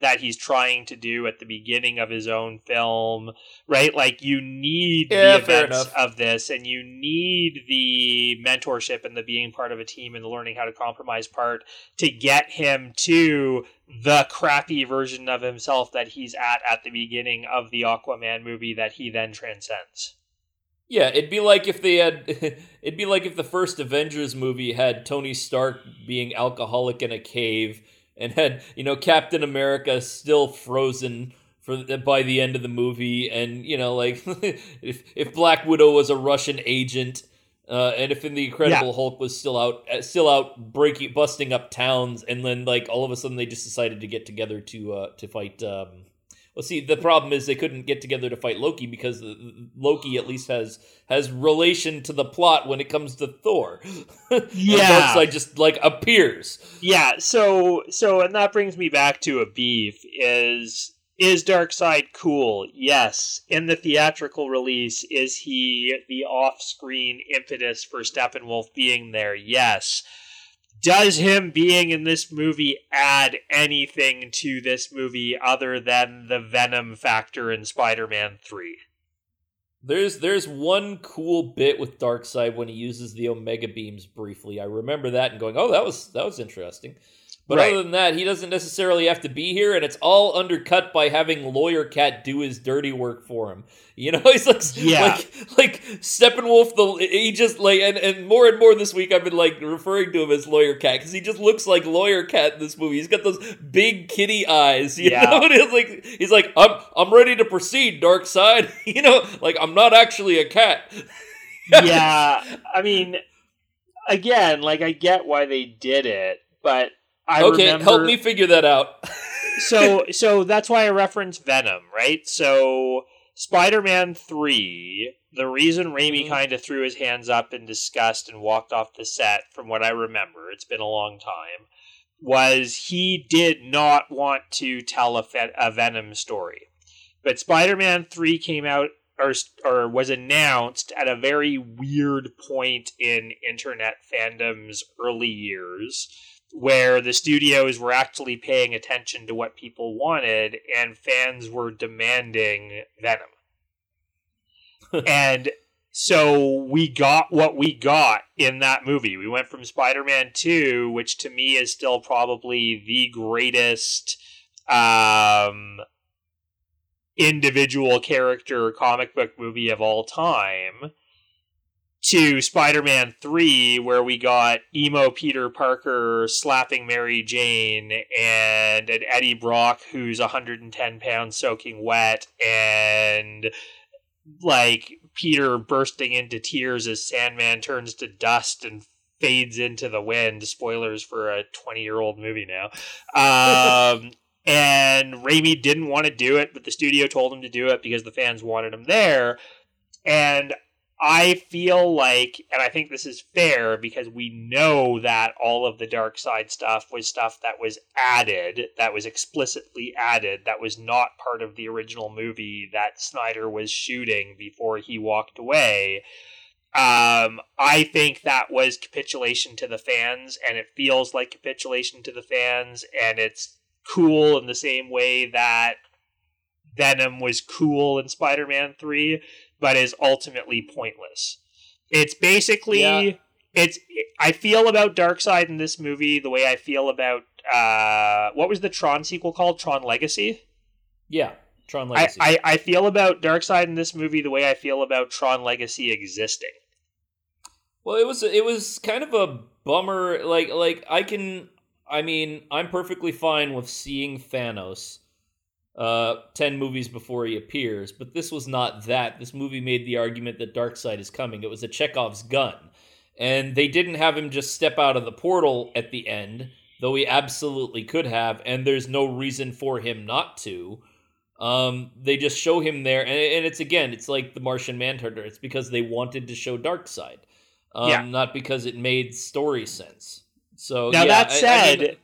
that he's trying to do at the beginning of his own film, right? Like, you need yeah, the events of this, and you need the mentorship and the being part of a team and the learning how to compromise part to get him to the crappy version of himself that he's at at the beginning of the Aquaman movie that he then transcends. Yeah, it'd be like if they had, it'd be like if the first Avengers movie had Tony Stark being alcoholic in a cave and had, you know, Captain America still frozen for the, by the end of the movie, and, you know, like, if if Black Widow was a Russian agent, uh, and if in the Incredible yeah. Hulk was still out, still out breaking, busting up towns, and then, like, all of a sudden they just decided to get together to uh, to fight. Um, well, see, the problem is they couldn't get together to fight Loki because Loki at least has has relation to the plot when it comes to Thor. Yeah, Darkseid just like appears. Yeah, so so and that brings me back to a beef: is is Darkseid cool? Yes, in the theatrical release, is he the off-screen impetus for Steppenwolf being there? Yes. Does him being in this movie add anything to this movie other than the Venom factor in Spider-Man three? There's there's one cool bit with Darkseid when he uses the Omega Beams briefly. I remember that and going, oh, that was that was interesting. But right. other than that, he doesn't necessarily have to be here, and it's all undercut by having Lawyer Cat do his dirty work for him. You know, he's like, yeah. like, like Steppenwolf. The he just like, and, and more and more this week, I've been like referring to him as Lawyer Cat because he just looks like Lawyer Cat in this movie. He's got those big kitty eyes. You yeah. know, and it's like he's like, I'm I'm ready to proceed, Darkseid. You know, like, I'm not actually a cat. Yeah, I mean, again, like, I get why they did it, but. I okay, remember, help me figure that out. so so that's why I reference Venom, right? So Spider-Man three, the reason Raimi mm-hmm. kind of threw his hands up in disgust and walked off the set, from what I remember, it's been a long time, was he did not want to tell a, a Venom story. But Spider-Man three came out, or, or was announced at a very weird point in internet fandom's early years, where the studios were actually paying attention to what people wanted, and fans were demanding Venom. And so we got what we got in that movie. We went from Spider-Man two, which to me is still probably the greatest um, individual character comic book movie of all time, to Spider-Man three, where we got emo Peter Parker slapping Mary Jane and an Eddie Brock who's one hundred ten pounds soaking wet, and like Peter bursting into tears as Sandman turns to dust and fades into the wind. Spoilers for a twenty-year-old movie now. Um, and Raimi didn't want to do it, but the studio told him to do it because the fans wanted him there. And I feel like, and I think this is fair, because we know that all of the Darkseid stuff was stuff that was added, that was explicitly added, that was not part of the original movie that Snyder was shooting before he walked away. Um, I think that was capitulation to the fans, and it feels like capitulation to the fans, and it's cool in the same way that Venom was cool in Spider-Man three, but is ultimately pointless. It's basically, yeah. it's, it, I feel about Darkseid in this movie the way I feel about, uh, what was the Tron sequel called? Tron Legacy? Yeah, Tron Legacy. I, I, I feel about Darkseid in this movie the way I feel about Tron Legacy existing. Well, it was, it was kind of a bummer. Like, like I can, I mean, I'm perfectly fine with seeing Thanos Uh, ten movies before he appears, but this was not that. This movie made the argument that Darkseid is coming. It was a Chekhov's gun. And they didn't have him just step out of the portal at the end, though he absolutely could have, and there's no reason for him not to. Um, they just show him there, and, and it's, again, it's like the Martian Manhunter. It's because they wanted to show Darkseid, um, yeah. not because it made story sense. So Now yeah, that said... I, I mean,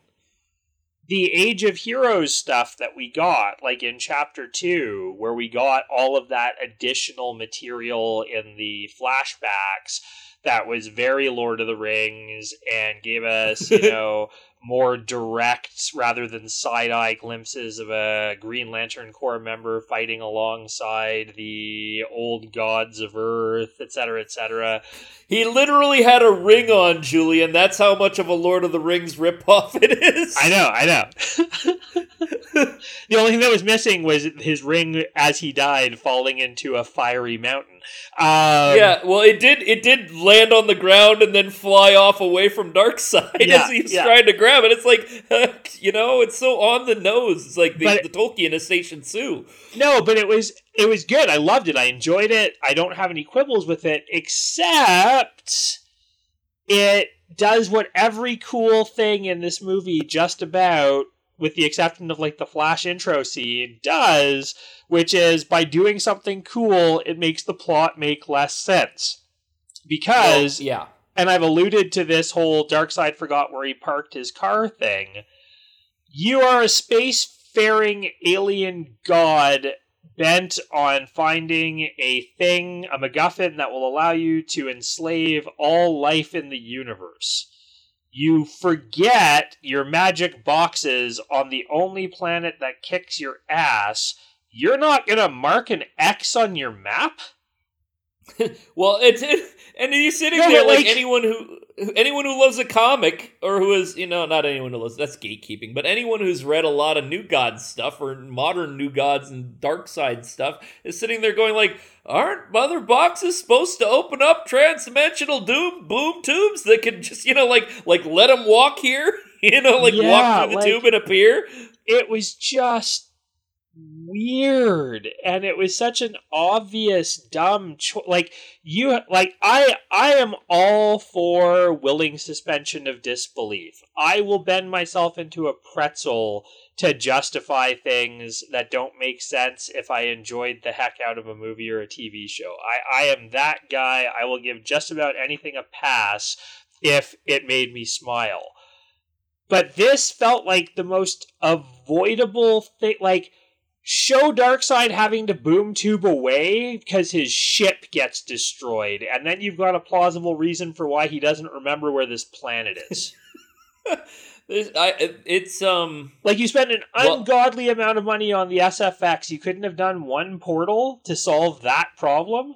the Age of Heroes stuff that we got, like in Chapter two, where we got all of that additional material in the flashbacks that was very Lord of the Rings and gave us, you know, more direct rather than side-eye glimpses of a Green Lantern Corps member fighting alongside the old gods of Earth, et cetera, et cetera. He literally had a ring on, Julian. That's how much of a Lord of the Rings ripoff it is. I know, I know. The only thing that was missing was his ring as he died falling into a fiery mountain. Um, yeah, well, it did It did land on the ground and then fly off away from Darkseid yeah, as he was yeah. trying to grab it. It's like, you know, it's so on the nose. It's like the, but, the Tolkien is Station Sue. No, but it was it was good. I loved it. I enjoyed it. I don't have any quibbles with it, except it does what every cool thing in this movie just about, with the exception of like the Flash intro scene, does, which is by doing something cool, it makes the plot make less sense. Because, well, yeah, and I've alluded to this whole Darkseid forgot where he parked his car thing. You are a spacefaring alien god bent on finding a thing, a MacGuffin that will allow you to enslave all life in the universe. You forget your magic boxes on the only planet that kicks your ass. You're not going to mark an X on your map? Well, it's it, and you're sitting no, there like, like anyone who anyone who loves a comic, or who is, you know, not anyone who loves, that's gatekeeping, but anyone who's read a lot of New Gods stuff or modern New Gods and Darkseid stuff is sitting there going like, aren't Mother Boxes supposed to open up transdimensional doom boom tubes that can just, you know, like like let them walk here, you know, like yeah, walk through the like, tube and appear? It was just weird, and it was such an obvious dumb cho- like you like I I am all for willing suspension of disbelief. I will bend myself into a pretzel to justify things that don't make sense if I enjoyed the heck out of a movie or a T V show. I I am that guy. I will give just about anything a pass if it made me smile. But this felt like the most avoidable thing. Like, show Darkseid having to boom tube away because his ship gets destroyed, and then you've got a plausible reason for why he doesn't remember where this planet is. I, it's um like you spent an ungodly well, amount of money on the S F X. You couldn't have done one portal to solve that problem?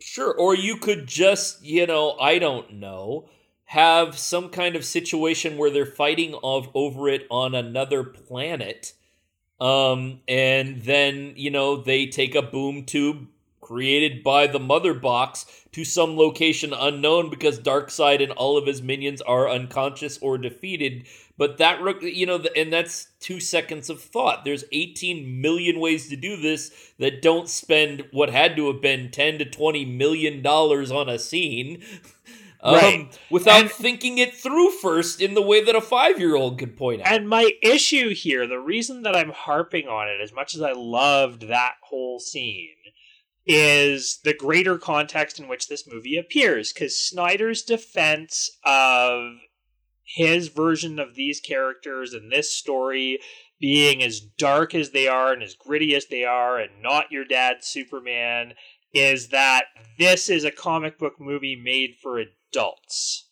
Sure, or you could just, you know, I don't know, have some kind of situation where they're fighting of over it on another planet. Um, and then, you know, they take a boom tube created by the Mother Box to some location unknown because Darkseid and all of his minions are unconscious or defeated. But that, you know, and that's two seconds of thought. There's eighteen million ways to do this that don't spend what had to have been ten to twenty million dollars on a scene. Um, right. Without and, thinking it through first in the way that a five-year-old could point out. And my issue here, the reason that I'm harping on it as much as I loved that whole scene, is the greater context in which this movie appears. Because Snyder's defense of his version of these characters and this story being as dark as they are and as gritty as they are and not your dad's Superman is that this is a comic book movie made for adults.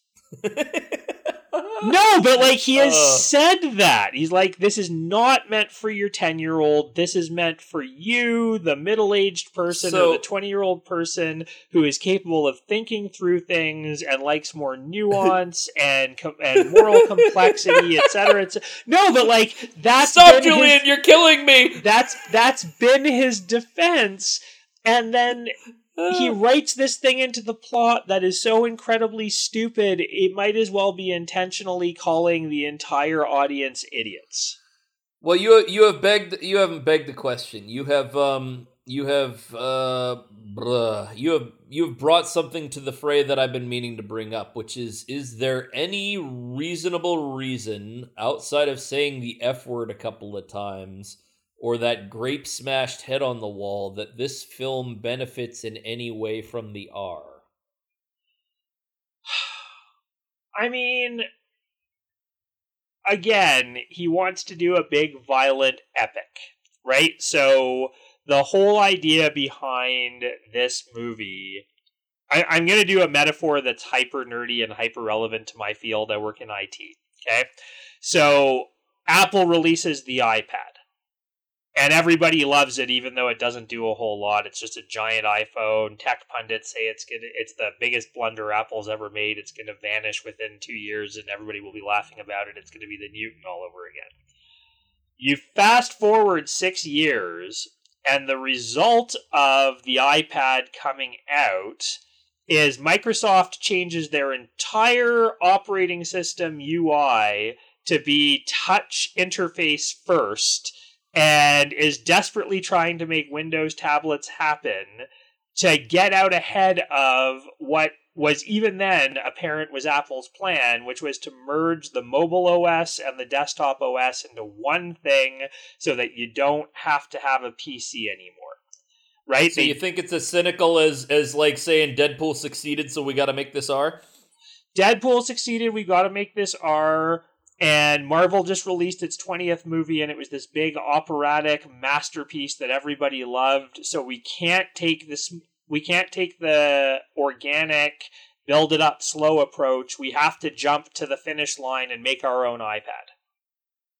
No, but like he has uh, said that. He's like, this is not meant for your ten-year-old. This is meant for you, the middle-aged person so, or the twenty-year-old person who is capable of thinking through things and likes more nuance and com- and moral complexity, et cetera, et cetera. No, but like that's Stop, Julian, his, you're killing me. That's that's been his defense. And then he writes this thing into the plot that is so incredibly stupid, it might as well be intentionally calling the entire audience idiots. Well, you you have begged you haven't begged the question. You have um you have uh bruh, you have you have brought something to the fray that I've been meaning to bring up, which is is there any reasonable reason outside of saying the F word a couple of times? Or that grape smashed head on the wall, that this film benefits in any way from the R? I mean, again, he wants to do a big, violent epic, right? So the whole idea behind this movie, I, I'm going to do a metaphor that's hyper nerdy and hyper relevant to my field. I work in I T, okay? So Apple releases the iPad. And everybody loves it, even though it doesn't do a whole lot. It's just a giant iPhone. Tech pundits say it's gonna, it's the biggest blunder Apple's ever made. It's going to vanish within two years, and everybody will be laughing about it. It's going to be the Newton all over again. You fast forward six years, and the result of the iPad coming out is Microsoft changes their entire operating system U I to be touch interface first, and is desperately trying to make Windows tablets happen to get out ahead of what was even then apparent was Apple's plan, which was to merge the mobile O S and the desktop O S into one thing so that you don't have to have a P C anymore, right? So they, you think it's as cynical as, as like saying Deadpool succeeded, so we got to make this R? Deadpool succeeded, we got to make this R. And Marvel just released its twentieth movie, and it was this big operatic masterpiece that everybody loved. So we can't take this, we can't take the organic, build it up slow approach. We have to jump to the finish line and make our own iPad.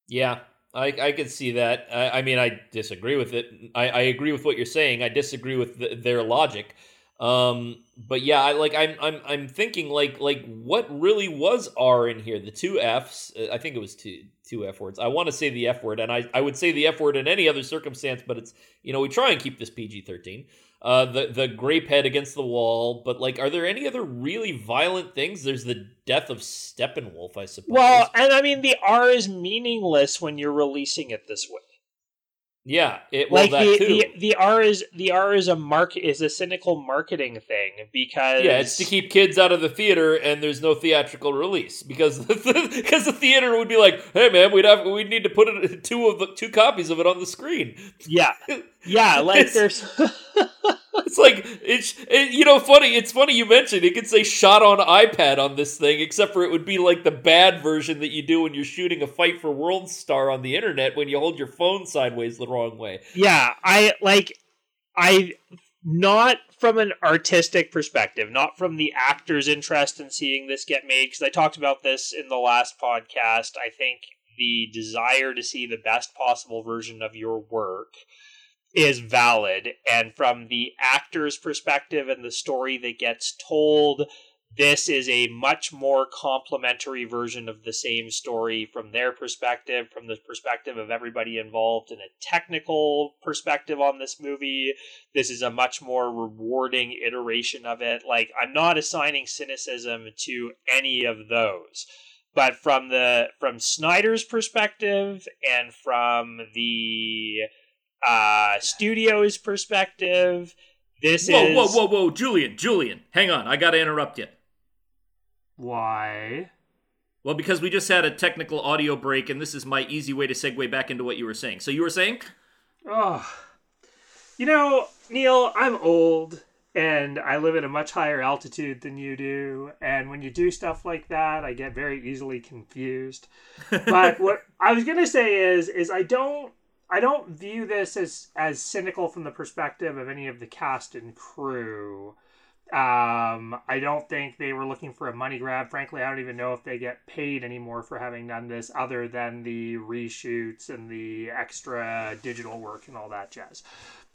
Yeah, I, I could see that. I, I mean, I disagree with it. I, I agree with what you're saying. I disagree with the, their logic. Um, but yeah, I like, I'm, I'm, I'm thinking like, like what really was R in here? The two F's, I think it was two, two F words. I want to say the F word, and I, I would say the F word in any other circumstance, but it's, you know, we try and keep this P G thirteen, uh, the, the grape head against the wall, but like, are there any other really violent things? There's the death of Steppenwolf, I suppose. Well, and I mean, the R is meaningless when you're releasing it this way. Yeah, it well, like that the, too. the the R is the R is a mark is a cynical marketing thing because yeah, it's to keep kids out of the theater, and there's no theatrical release because because the theater would be like, hey man, we'd have we'd need to put it, two of the, two copies of it on the screen. Yeah, yeah, like it's, there's it's like it's it, you know funny. It's funny you mentioned it could say shot on iPad on this thing, except for it would be like the bad version that you do when you're shooting a fight for World Star on the internet when you hold your phone sideways the wrong way. Yeah, I like I not from an artistic perspective, not from the actor's interest in seeing this get made, because I talked about this in the last podcast. I think the desire to see the best possible version of your work is valid, and from the actor's perspective and the story that gets told, This is a much more complementary version of the same story from their perspective, from the perspective of everybody involved in a technical perspective on this movie. This is a much more rewarding iteration of it. Like, I'm not assigning cynicism to any of those. But from the from Snyder's perspective and from the uh, studio's perspective, this whoa, is... Whoa, whoa, whoa, whoa, Julian, Julian, hang on, I gotta interrupt you. Why? Well, because we just had a technical audio break, and this is my easy way to segue back into what you were saying. So you were saying? Oh, you know, Neil, I'm old, and I live at a much higher altitude than you do, and when you do stuff like that, I get very easily confused. But what I was going to say is, is I don't, I don't view this as, as cynical from the perspective of any of the cast and crew. Um, I don't think they were looking for a money grab. Frankly, I don't even know if they get paid anymore for having done this other than the reshoots and the extra digital work and all that jazz.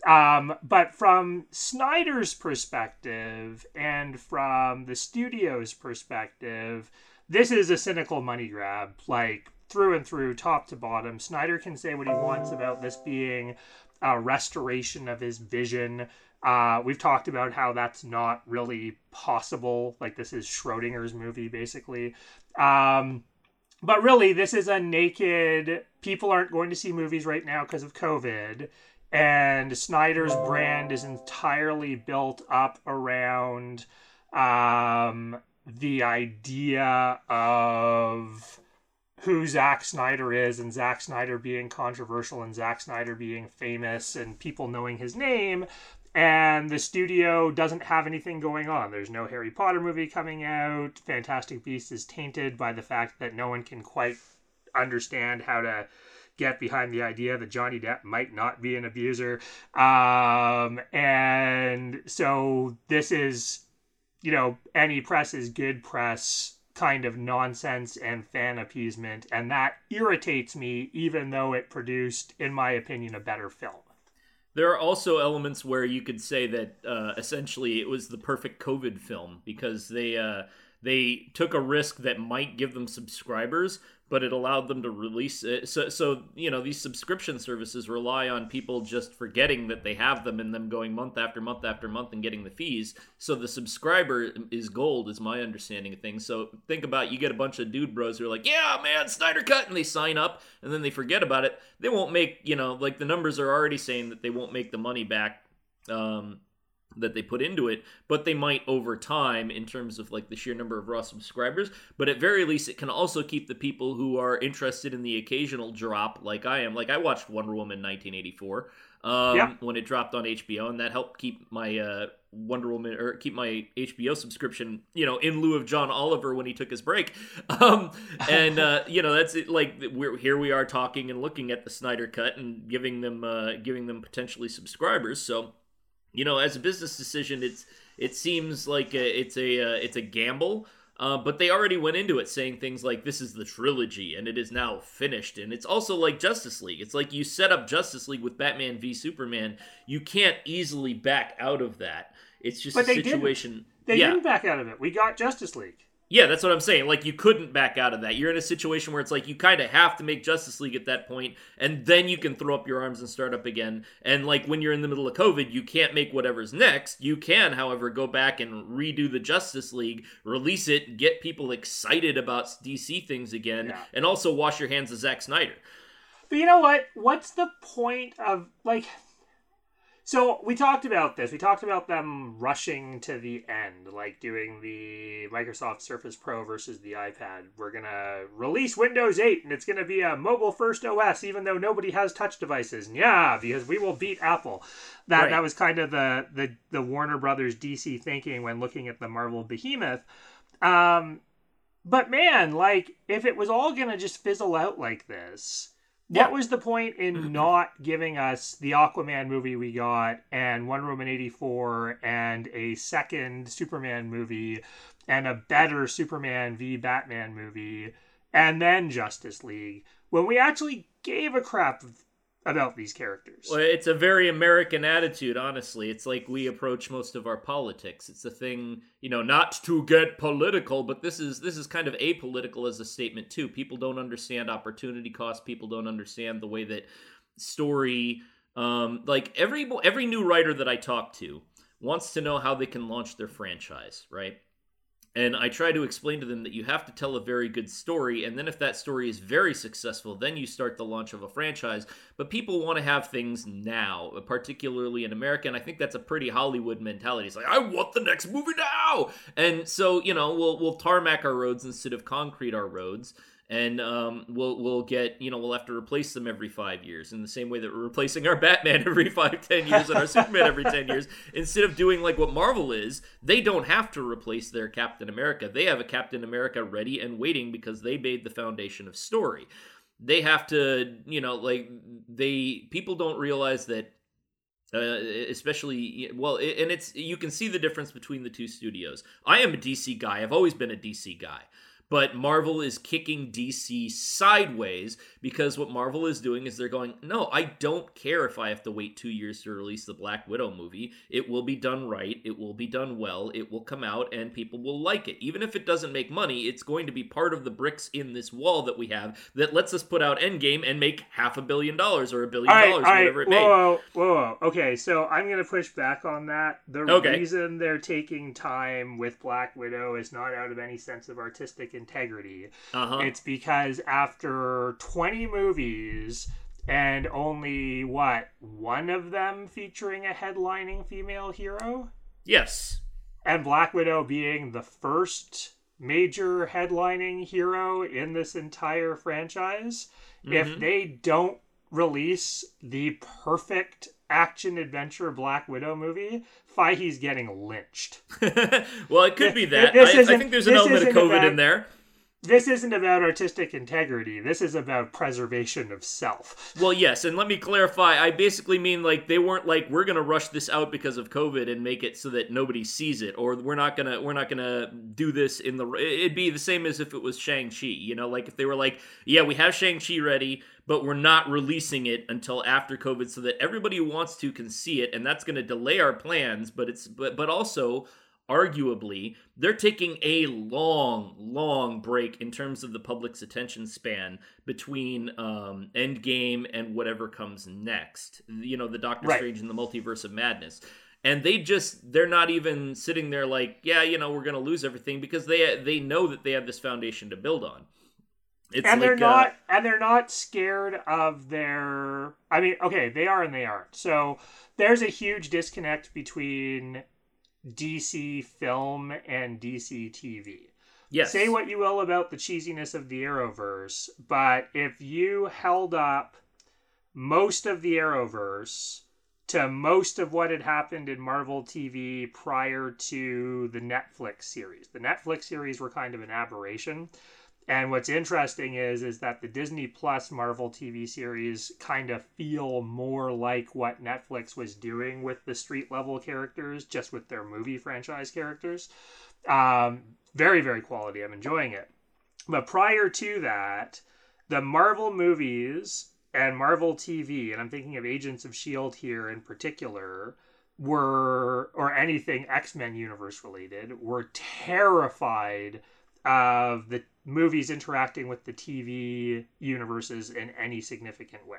Um, but from Snyder's perspective and from the studio's perspective, this is a cynical money grab, like through and through, top to bottom. Snyder can say what he wants about this being a restoration of his vision. Uh, we've talked about how that's not really possible. Like, this is Schrodinger's movie, basically. Um, but really, this is a naked... People aren't going to see movies right now because of COVID. And Snyder's brand is entirely built up around um, the idea of who Zack Snyder is, and Zack Snyder being controversial, and Zack Snyder being famous, and people knowing his name. And the studio doesn't have anything going on. There's no Harry Potter movie coming out. Fantastic Beasts is tainted by the fact that no one can quite understand how to get behind the idea that Johnny Depp might not be an abuser. Um, and so this is, you know, any press is good press kind of nonsense and fan appeasement. And that irritates me, even though it produced, in my opinion, a better film. There are also elements where you could say that uh, essentially it was the perfect COVID film, because they uh, they took a risk that might give them subscribers, but it allowed them to release it. So, so, you know, these subscription services rely on people just forgetting that they have them and them going month after month after month and getting the fees. So the subscriber is gold, is my understanding of things. So think about, you get a bunch of dude bros who are like, yeah, man, Snyder Cut, and they sign up, and then they forget about it. They won't make, you know, like the numbers are already saying that they won't make the money back um, that they put into it, but they might over time in terms of like the sheer number of raw subscribers. But at very least, it can also keep the people who are interested in the occasional drop, like I am. Like, I watched Wonder Woman nineteen eighty-four um, yeah. when it dropped on H B O, and that helped keep my uh, Wonder Woman or keep my H B O subscription, you know, in lieu of John Oliver when he took his break. Um, and uh, you know, that's it. Like, we're, here we are talking and looking at the Snyder Cut and giving them uh, giving them potentially subscribers. So, you know, as a business decision, it's it seems like a, it's a uh, it's a gamble, uh, but they already went into it saying things like, this is the trilogy, and it is now finished. And it's also like Justice League. It's like, you set up Justice League with Batman v Superman. You can't easily back out of that. It's just but a they situation. Didn't. They yeah. didn't back out of it. We got Justice League. Yeah, that's what I'm saying. Like, you couldn't back out of that. You're in a situation where it's like, you kind of have to make Justice League at that point, and then you can throw up your arms and start up again. And, like, when you're in the middle of COVID, you can't make whatever's next. You can, however, go back and redo the Justice League, release it, get people excited about D C things again, yeah. and also wash your hands of Zack Snyder. But you know what? What's the point of, like... So we talked about this. We talked about them rushing to the end, like doing the Microsoft Surface Pro versus the iPad. We're going to release Windows eight, and it's going to be a mobile-first O S, even though nobody has touch devices. And yeah, because we will beat Apple. That right. that was kind of the, the, the Warner Brothers D C thinking when looking at the Marvel behemoth. Um, but man, like, if it was all going to just fizzle out like this... What yeah. was the point in not giving us the Aquaman movie we got, and Wonder Woman eighty-four, and a second Superman movie, and a better Superman v Batman movie, and then Justice League, when we actually gave a crap about these characters. Well, it's a very American attitude, honestly. It's like we approach most of our politics. It's a thing, you know, not to get political, but this is this is kind of apolitical as a statement, too. People don't understand opportunity cost. People don't understand the way that story... Um, like, every every new writer that I talk to wants to know how they can launch their franchise, right? And I try to explain to them that you have to tell a very good story, and then if that story is very successful, then you start the launch of a franchise. But people want to have things now, particularly in America, and I think that's a pretty Hollywood mentality. It's like, I want the next movie now! And so, you know, we'll we'll tarmac our roads instead of concrete our roads, and um, we'll we'll get, you know, we'll have to replace them every five years in the same way that we're replacing our Batman every five, ten years and our Superman every ten years. Instead of doing like what Marvel is, they don't have to replace their Captain America. They have a Captain America ready and waiting because they made the foundation of story. They have to, you know, like they people don't realize that, uh, especially, well, and it's, you can see the difference between the two studios. I am a D C guy. I've always been a D C guy. But Marvel is kicking D C sideways because what Marvel is doing is they're going, no, I don't care if I have to wait two years to release the Black Widow movie. It will be done right. It will be done well. It will come out and people will like it. Even if it doesn't make money, it's going to be part of the bricks in this wall that we have that lets us put out Endgame and make half a billion dollars or a billion I, dollars, I, whatever it whoa, made. Whoa, whoa, whoa. Okay, so I'm going to push back on that. The okay. reason they're taking time with Black Widow is not out of any sense of artistic integrity. Uh-huh. It's because after twenty movies and only what one of them featuring a headlining female hero, yes, and Black Widow being the first major headlining hero in this entire franchise, mm-hmm. if they don't release the perfect action adventure Black Widow movie, Feige's getting lynched. Well, it could be that. I, I think there's an element of COVID in there. This isn't about artistic integrity. This is about preservation of self. Well, yes, and let me clarify. I basically mean, like, they weren't like, we're going to rush this out because of COVID and make it so that nobody sees it, or we're not going to we're not going to do this in the... It'd be the same as if it was Shang-Chi, you know? Like, if they were like, yeah, we have Shang-Chi ready, but we're not releasing it until after COVID so that everybody who wants to can see it, and that's going to delay our plans, but it's... But, but also... Arguably, they're taking a long, long break in terms of the public's attention span between um, Endgame and whatever comes next. You know, the Doctor right. Strange and the Multiverse of Madness. And they just, they're not even sitting there like, yeah, you know, we're going to lose everything, because they they know that they have this foundation to build on. It's and like, they're not, uh, and they're not scared of their, I mean, okay, they are and they aren't. So there's a huge disconnect between D C film and D C T V. Yes. Say what you will about the cheesiness of the Arrowverse, but if you held up most of the Arrowverse to most of what had happened in Marvel T V prior to the Netflix series, the Netflix series were kind of an aberration. And what's interesting is, is that the Disney Plus Marvel T V series kind of feel more like what Netflix was doing with the street level characters, just with their movie franchise characters. Um, very, very quality. I'm enjoying it. But prior to that, the Marvel movies and Marvel T V, and I'm thinking of Agents of S H I E L D here in particular, were, or anything X-Men universe related, were terrified of the movies interacting with the T V universes in any significant way.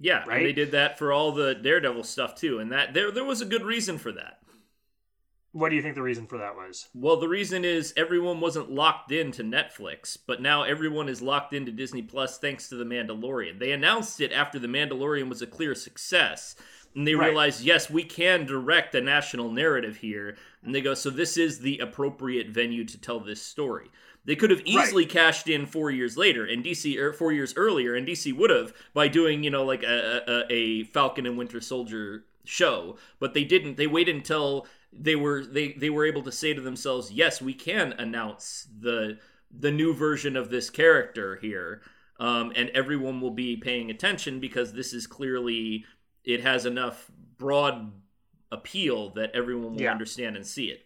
Yeah, right? And they did that for all the Daredevil stuff too, and that there there was a good reason for that. What do you think the reason for that was? Well, the reason is everyone wasn't locked into Netflix, but now everyone is locked into Disney Plus thanks to The Mandalorian. They announced it after The Mandalorian was a clear success, and they right. realized, yes, we can direct a national narrative here, and they go, so this is the appropriate venue to tell this story. They could have easily right. cashed in four years later, and D C or four years earlier, and D C would have by doing, you know, like a, a, a Falcon and Winter Soldier show, but they didn't. They waited until they were they, they were able to say to themselves, "Yes, we can announce the the new version of this character here, um, and everyone will be paying attention because this is clearly it has enough broad appeal that everyone will yeah. understand and see it."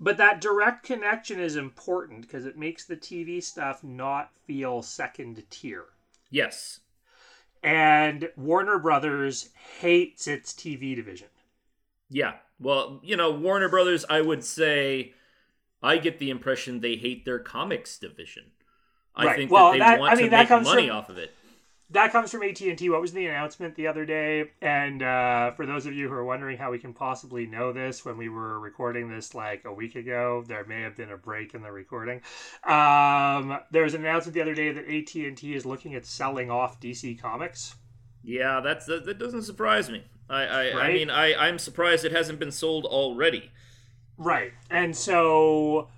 But that direct connection is important because it makes the T V stuff not feel second tier. Yes. And Warner Brothers hates its T V division. Yeah. Well, you know, Warner Brothers, I would say, I get the impression they hate their comics division. I right. think well, that they that, want I mean, to that make comes money from, off of it. That comes from A T and T. What was the announcement the other day? And uh, for those of you who are wondering how we can possibly know this when we were recording this like a week ago, there may have been a break in the recording. Um, there was an announcement the other day that A T and T is looking at selling off D C Comics. Yeah, that's that, that doesn't surprise me. I, I, right? I mean, I, I'm surprised it hasn't been sold already. Right. And so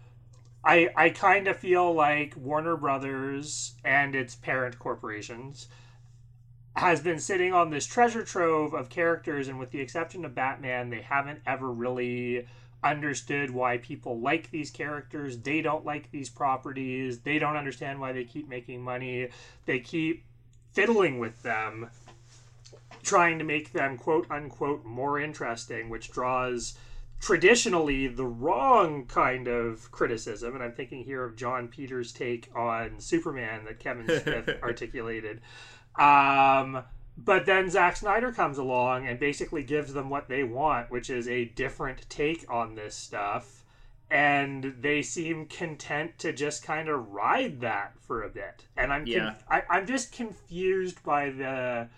I I kind of feel like Warner Brothers and its parent corporations has been sitting on this treasure trove of characters, and with the exception of Batman, they haven't ever really understood why people like these characters. They don't like these properties. They don't understand why they keep making money. They keep fiddling with them, trying to make them quote-unquote more interesting, which draws traditionally the wrong kind of criticism. And I'm thinking here of John Peters' take on Superman that Kevin Smith articulated. Um, but then Zack Snyder comes along and basically gives them what they want, which is a different take on this stuff. And they seem content to just kind of ride that for a bit. And I'm yeah. conf- I, I'm just confused by the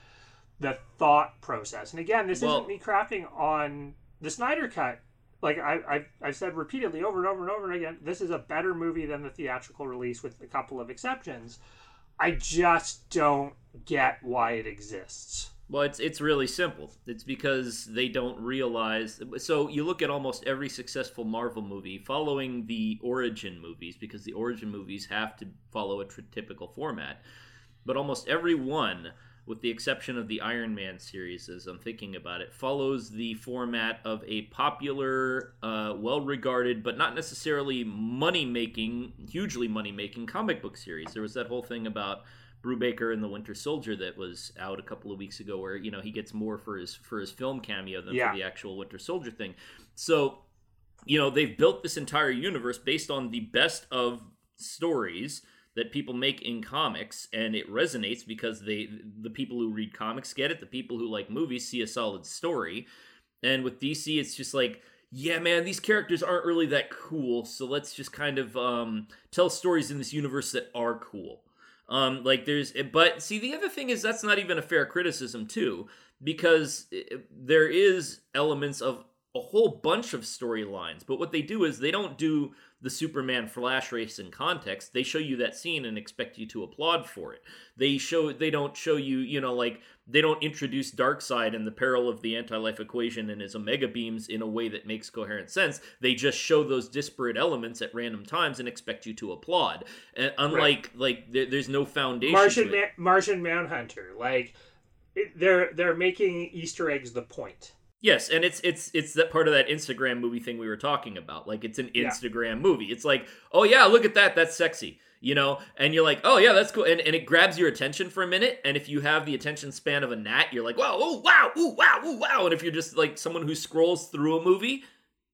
the thought process. And again, this well, isn't me crapping on the Snyder Cut. Like I, I've, I've said repeatedly over and over and over again, this is a better movie than the theatrical release with a couple of exceptions. I just don't get why it exists. Well, it's it's really simple. It's because they don't realize. So you look at almost every successful Marvel movie following the origin movies, because the origin movies have to follow a tri- typical format. But almost every one, with the exception of the Iron Man series, as I'm thinking about it, follows the format of a popular, uh, well-regarded, but not necessarily money-making, hugely money-making comic book series. There was that whole thing about Brubaker and the Winter Soldier that was out a couple of weeks ago, where, you know, he gets more for his for his film cameo than yeah. for the actual Winter Soldier thing. So, you know, they've built this entire universe based on the best of stories that people make in comics, and it resonates because they, the people who read comics get it, the people who like movies see a solid story. And with D C, it's just like, yeah, man, these characters aren't really that cool, so let's just kind of um, tell stories in this universe that are cool. Um, like there's, but see, the other thing is that's not even a fair criticism too, because there is elements of a whole bunch of storylines, but what they do is they don't do the Superman Flash race in context. They show you that scene and expect you to applaud for it. They show they don't show you, you know, like they don't introduce Darkseid and the peril of the anti-life equation and his omega beams in a way that makes coherent sense. They just show those disparate elements at random times and expect you to applaud. And unlike right. like there, there's no foundation. Martian Ma- Martian Manhunter, like it, they're they're making Easter eggs the point. Yes, and it's it's it's that part of that Instagram movie thing we were talking about. Like, it's an Instagram yeah. movie. It's like, oh yeah, look at that, that's sexy, you know? And you're like, oh yeah, that's cool. And and it grabs your attention for a minute, and if you have the attention span of a gnat, you're like, wow, oh wow, ooh, wow, ooh, wow. And if you're just like someone who scrolls through a movie,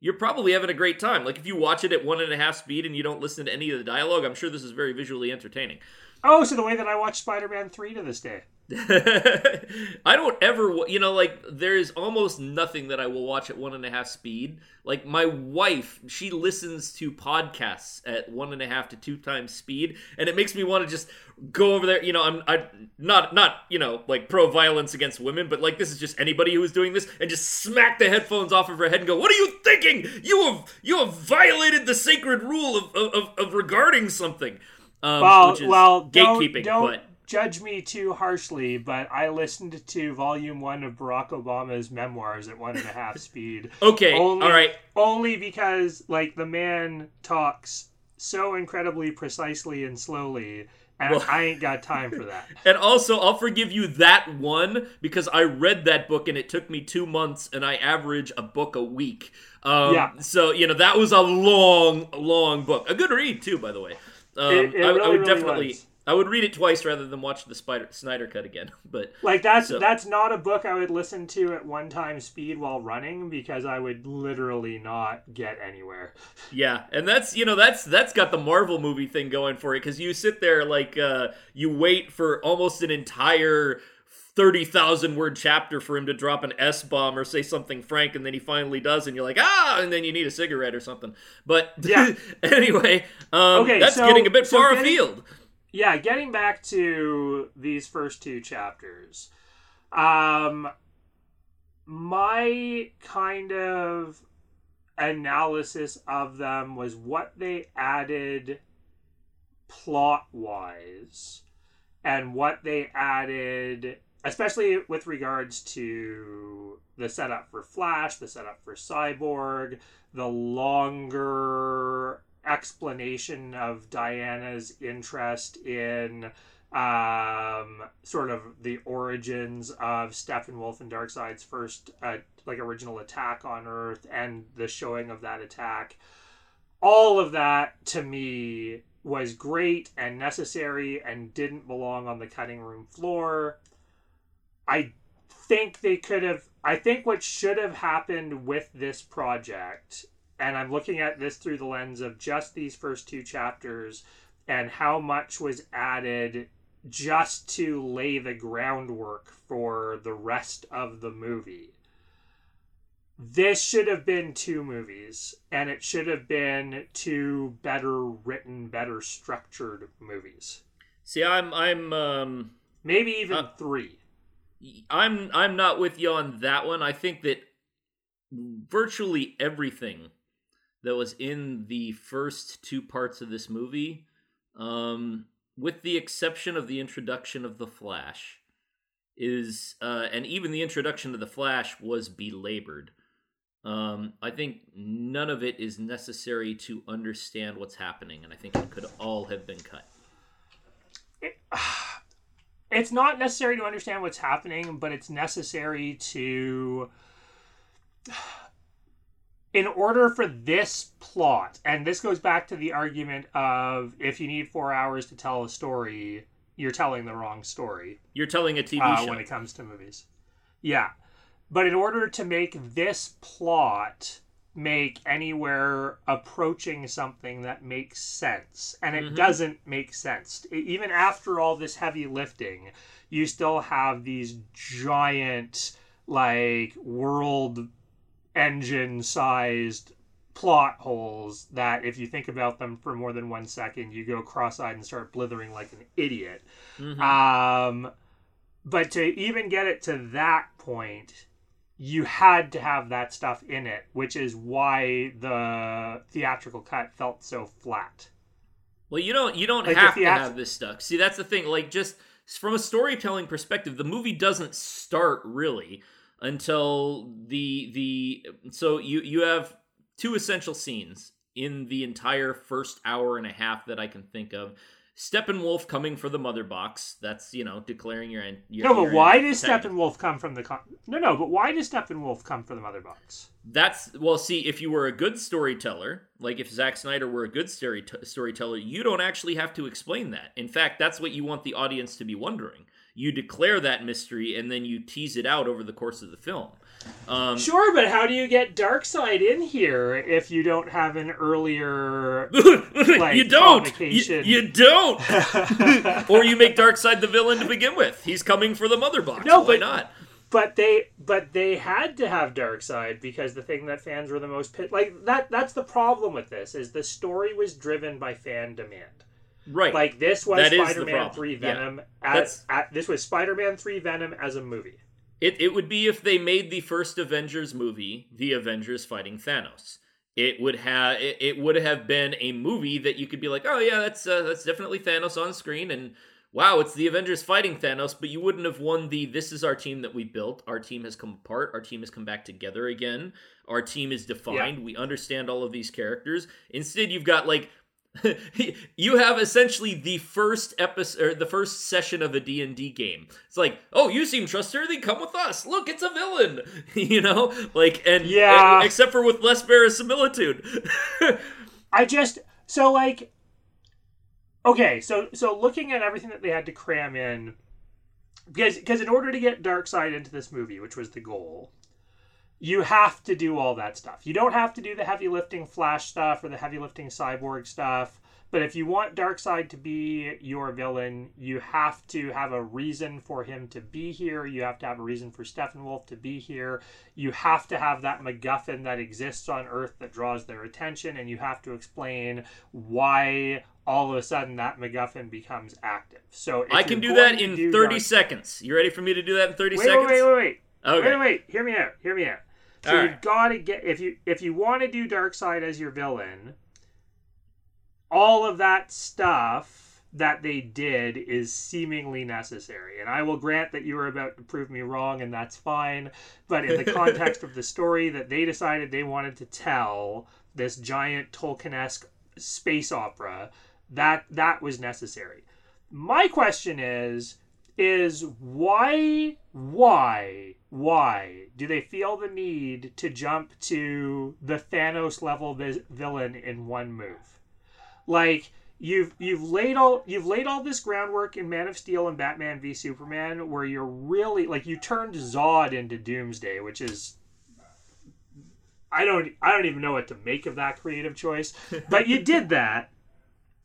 you're probably having a great time. Like, if you watch it at one and a half speed and you don't listen to any of the dialogue, I'm sure this is very visually entertaining. Oh, so the way that I watch Spider-Man three to this day. I don't ever, you know, like, there is almost nothing that I will watch at one and a half speed. Like, my wife, she listens to podcasts at one and a half to two times speed, and it makes me want to just go over there. You know, I'm I not not you know like pro violence against women, but like, this is just anybody who is doing this, and just smack the headphones off of her head and go, "What are you thinking? You have you have violated the sacred rule of of, of regarding something." Um, well, which is well, gatekeeping, don't, don't. but. Judge me too harshly, but I listened to volume one of Barack Obama's memoirs at one and a half speed. Okay, only, all right. Only because, like, the man talks so incredibly precisely and slowly, and well, I ain't got time for that. And also, I'll forgive you that one, because I read that book, and it took me two months, and I average a book a week. Um, yeah. So, you know, that was a long, long book. A good read, too, by the way. Um, it, it really, I, I would really definitely... was. I would read it twice rather than watch the Spider- Snyder Cut again. But like that's so. that's not a book I would listen to at one time speed while running, because I would literally not get anywhere. Yeah, and that's you know that's that's got the Marvel movie thing going for it, because you sit there like uh, you wait for almost an entire thirty thousand word chapter for him to drop an S-bomb or say something frank, and then he finally does, and you're like, ah, and then you need a cigarette or something. But yeah. anyway, um, okay, that's so, getting a bit so far getting, afield. Yeah, getting back to these first two chapters, um, my kind of analysis of them was what they added plot-wise and what they added... especially with regards to the setup for Flash, the setup for Cyborg, the longer explanation of Diana's interest in um, sort of the origins of Steppenwolf and Darkseid's first uh, like original attack on Earth and the showing of that attack. All of that, to me, was great and necessary and didn't belong on the cutting room floor. I think they could have, I think what should have happened with this project, and I'm looking at this through the lens of just these first two chapters and how much was added just to lay the groundwork for the rest of the movie. This should have been two movies, and it should have been two better written, better structured movies. See, I'm, I'm, um, maybe even uh... three. I'm I'm not with you on that one. I think that virtually everything that was in the first two parts of this movie, um, with the exception of the introduction of the Flash, is uh, and even the introduction of the Flash was belabored. Um, I think none of it is necessary to understand what's happening, and I think it could all have been cut. It, uh... It's not necessary to understand what's happening, but it's necessary to... In order for this plot, and this goes back to the argument of if you need four hours to tell a story, you're telling the wrong story. You're telling a T V uh, show. When it comes to movies. Yeah. But in order to make this plot make anywhere approaching something that makes sense, and it mm-hmm. doesn't make sense. Even after all this heavy lifting, you still have these giant, like, world engine sized plot holes that if you think about them for more than one second, you go cross-eyed and start blithering like an idiot. Mm-hmm. Um, but to even get it to that point, you had to have that stuff in it, which is why the theatrical cut felt so flat. Well, you don't you don't like have theat- to have this stuff. See, that's the thing. Like, just from a storytelling perspective, the movie doesn't start really until the the so you you have two essential scenes in the entire first hour and a half that I can think of. Steppenwolf coming for the mother box. That's, you know, declaring your end. Your, no, but why does Steppenwolf come from the... Con- no, no, but why does Steppenwolf come for the mother box? That's... Well, see, if you were a good storyteller, like if Zack Snyder were a good story- storyteller, you don't actually have to explain that. In fact, that's what you want the audience to be wondering. You declare that mystery, and then you tease it out over the course of the film. Um, sure, but how do you get Darkseid in here if you don't have an earlier like, you don't you, you don't or you make Darkseid the villain to begin with? He's coming for the mother box. No, why but, not? But they but they had to have Darkseid because the thing that fans were the most pit like that that's the problem with this is the story was driven by fan demand. Right. Like this was that Spider-Man three Venom yeah. as at, this was Spider-Man three Venom as a movie. It it would be if they made the first Avengers movie, the Avengers fighting Thanos. It would have it, it would have been a movie that you could be like, oh yeah, that's uh, that's definitely Thanos on screen, and wow, it's the Avengers fighting Thanos. But you wouldn't have won the this is our team that we built. Our team has come apart. Our team has come back together again. Our team is defined. Yeah. We understand all of these characters. Instead, you've got like. You have essentially the first episode, or the first session of a D and D game. It's like, oh, you seem trustworthy. Come with us. Look, it's a villain. You know, like, and yeah, and, except for with less verisimilitude. I just so like, okay, so so looking at everything that they had to cram in, because because in order to get Darkseid into this movie, which was the goal. You have to do all that stuff. You don't have to do the heavy lifting Flash stuff or the heavy lifting Cyborg stuff. But if you want Darkseid to be your villain, you have to have a reason for him to be here. You have to have a reason for Steppenwolf to be here. You have to have that MacGuffin that exists on Earth that draws their attention, and you have to explain why all of a sudden that MacGuffin becomes active. So I can do that in thirty Darkseid... seconds. You ready for me to do that in thirty wait, seconds? Wait, wait, wait, wait. Okay. Wait, wait, hear me out. Hear me out. So all you've right. got to get if you if you want to do Darkseid as your villain, all of that stuff that they did is seemingly necessary. And I will grant that you were about to prove me wrong, and that's fine. But in the context of the story that they decided they wanted to tell, this giant Tolkien-esque space opera, that that was necessary. My question is, is why, why, why do they feel the need to jump to the Thanos-level vi- villain in one move? Like you've you've laid all you've laid all this groundwork in Man of Steel and Batman v Superman, where you're really like you turned Zod into Doomsday, which is I don't I don't even know what to make of that creative choice, but you did that.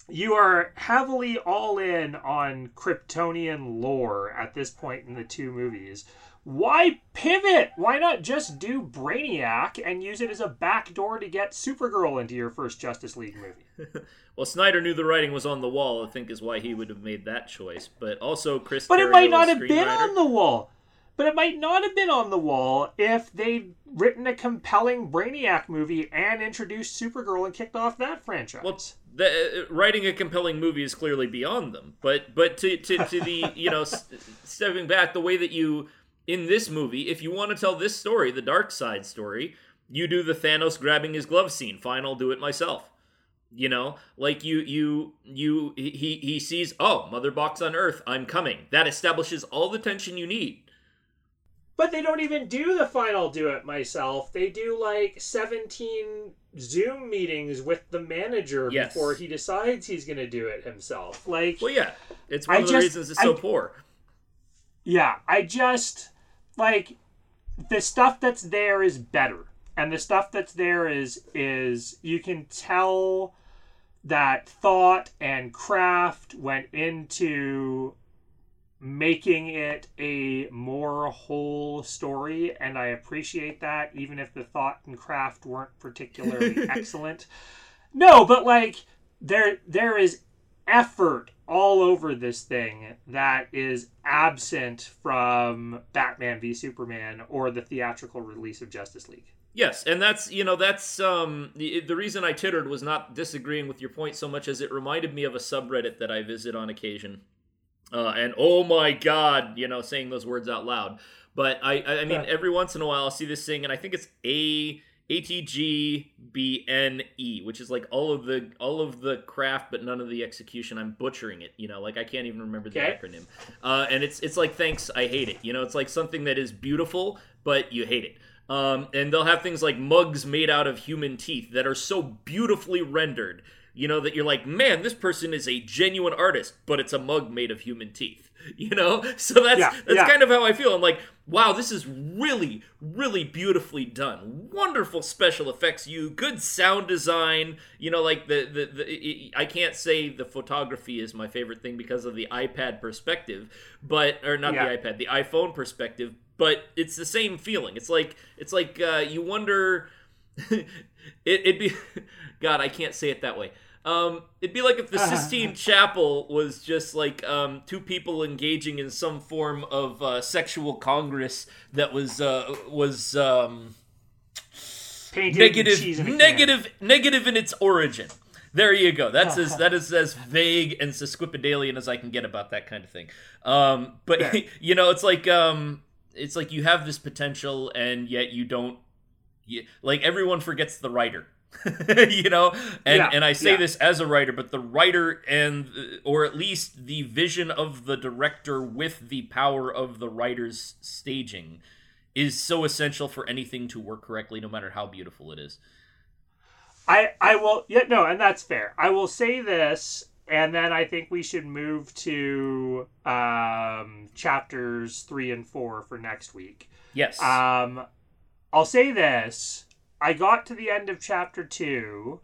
You are heavily all in on Kryptonian lore at this point in the two movies. Why pivot? Why not just do Brainiac and use it as a backdoor to get Supergirl into your first Justice League movie? Well, Snyder knew the writing was on the wall, I think is why he would have made that choice. But also, Chris Terrio, But it might not have been on the wall. But it might not have been on the wall if they'd written a compelling Brainiac movie and introduced Supergirl and kicked off that franchise. Well, the, uh, writing a compelling movie is clearly beyond them. But but to to, to the, you know, st- stepping back, the way that you... In this movie, if you want to tell this story, the Darkseid story, you do the Thanos grabbing his glove scene. Fine, I'll do it myself. You know, like you, you, you. He he sees, oh, Mother Box on Earth, I'm coming. That establishes all the tension you need. But they don't even do the final do it myself. They do like seventeen Zoom meetings with the manager yes. before he decides he's going to do it himself. Like, well, yeah, it's one I of the just, reasons it's so I, poor. Yeah, I just. Like, the stuff that's there is better. And the stuff that's there is, is you can tell that thought and craft went into making it a more whole story. And I appreciate that, even if the thought and craft weren't particularly excellent. No, but, like, there there is effort all over this thing that is absent from Batman v Superman or the theatrical release of Justice League. Yes, and that's, you know, that's um, the, the reason I tittered was not disagreeing with your point so much as it reminded me of a subreddit that I visit on occasion. Uh, and oh my God, you know, saying those words out loud. But I, I, I mean, yeah. every once in a while I'll see this thing, and I think it's a... A T G B N E, which is like all of the all of the craft but none of the execution. I'm butchering it, you know, like I can't even remember the okay. acronym. Uh, and it's it's like, thanks, I hate it. You know, it's like something that is beautiful, but you hate it. Um, and they'll have things like mugs made out of human teeth that are so beautifully rendered, you know, that you're like, man, this person is a genuine artist, but it's a mug made of human teeth. You know, so that's yeah, that's yeah. kind of how I feel. I'm like, wow, this is really, really beautifully done. Wonderful special effects, you good sound design. You know, like the the, the it, I can't say the photography is my favorite thing because of the iPad perspective, but or not yeah. the iPad, the iPhone perspective. But it's the same feeling. It's like it's like uh, you wonder. it, it'd be God, I can't say it that way. Um, it'd be like if the Sistine Chapel was just like um, two people engaging in some form of uh, sexual congress that was uh, was um, negative, negative, negative in its origin. There you go. That's as that is as vague and sesquipedalian as I can get about that kind of thing. Um, but yeah. you know, it's like um, it's like you have this potential, and yet you don't. You, like everyone forgets the writer. you know and yeah, and I say yeah. this as a writer, but the writer and or at least the vision of the director with the power of the writer's staging is so essential for anything to work correctly, no matter how beautiful it is. I I will yeah no and that's fair. I will say this, and then I think we should move to um chapters three and four for next week. Yes. um I'll say this. I got to the end of chapter two,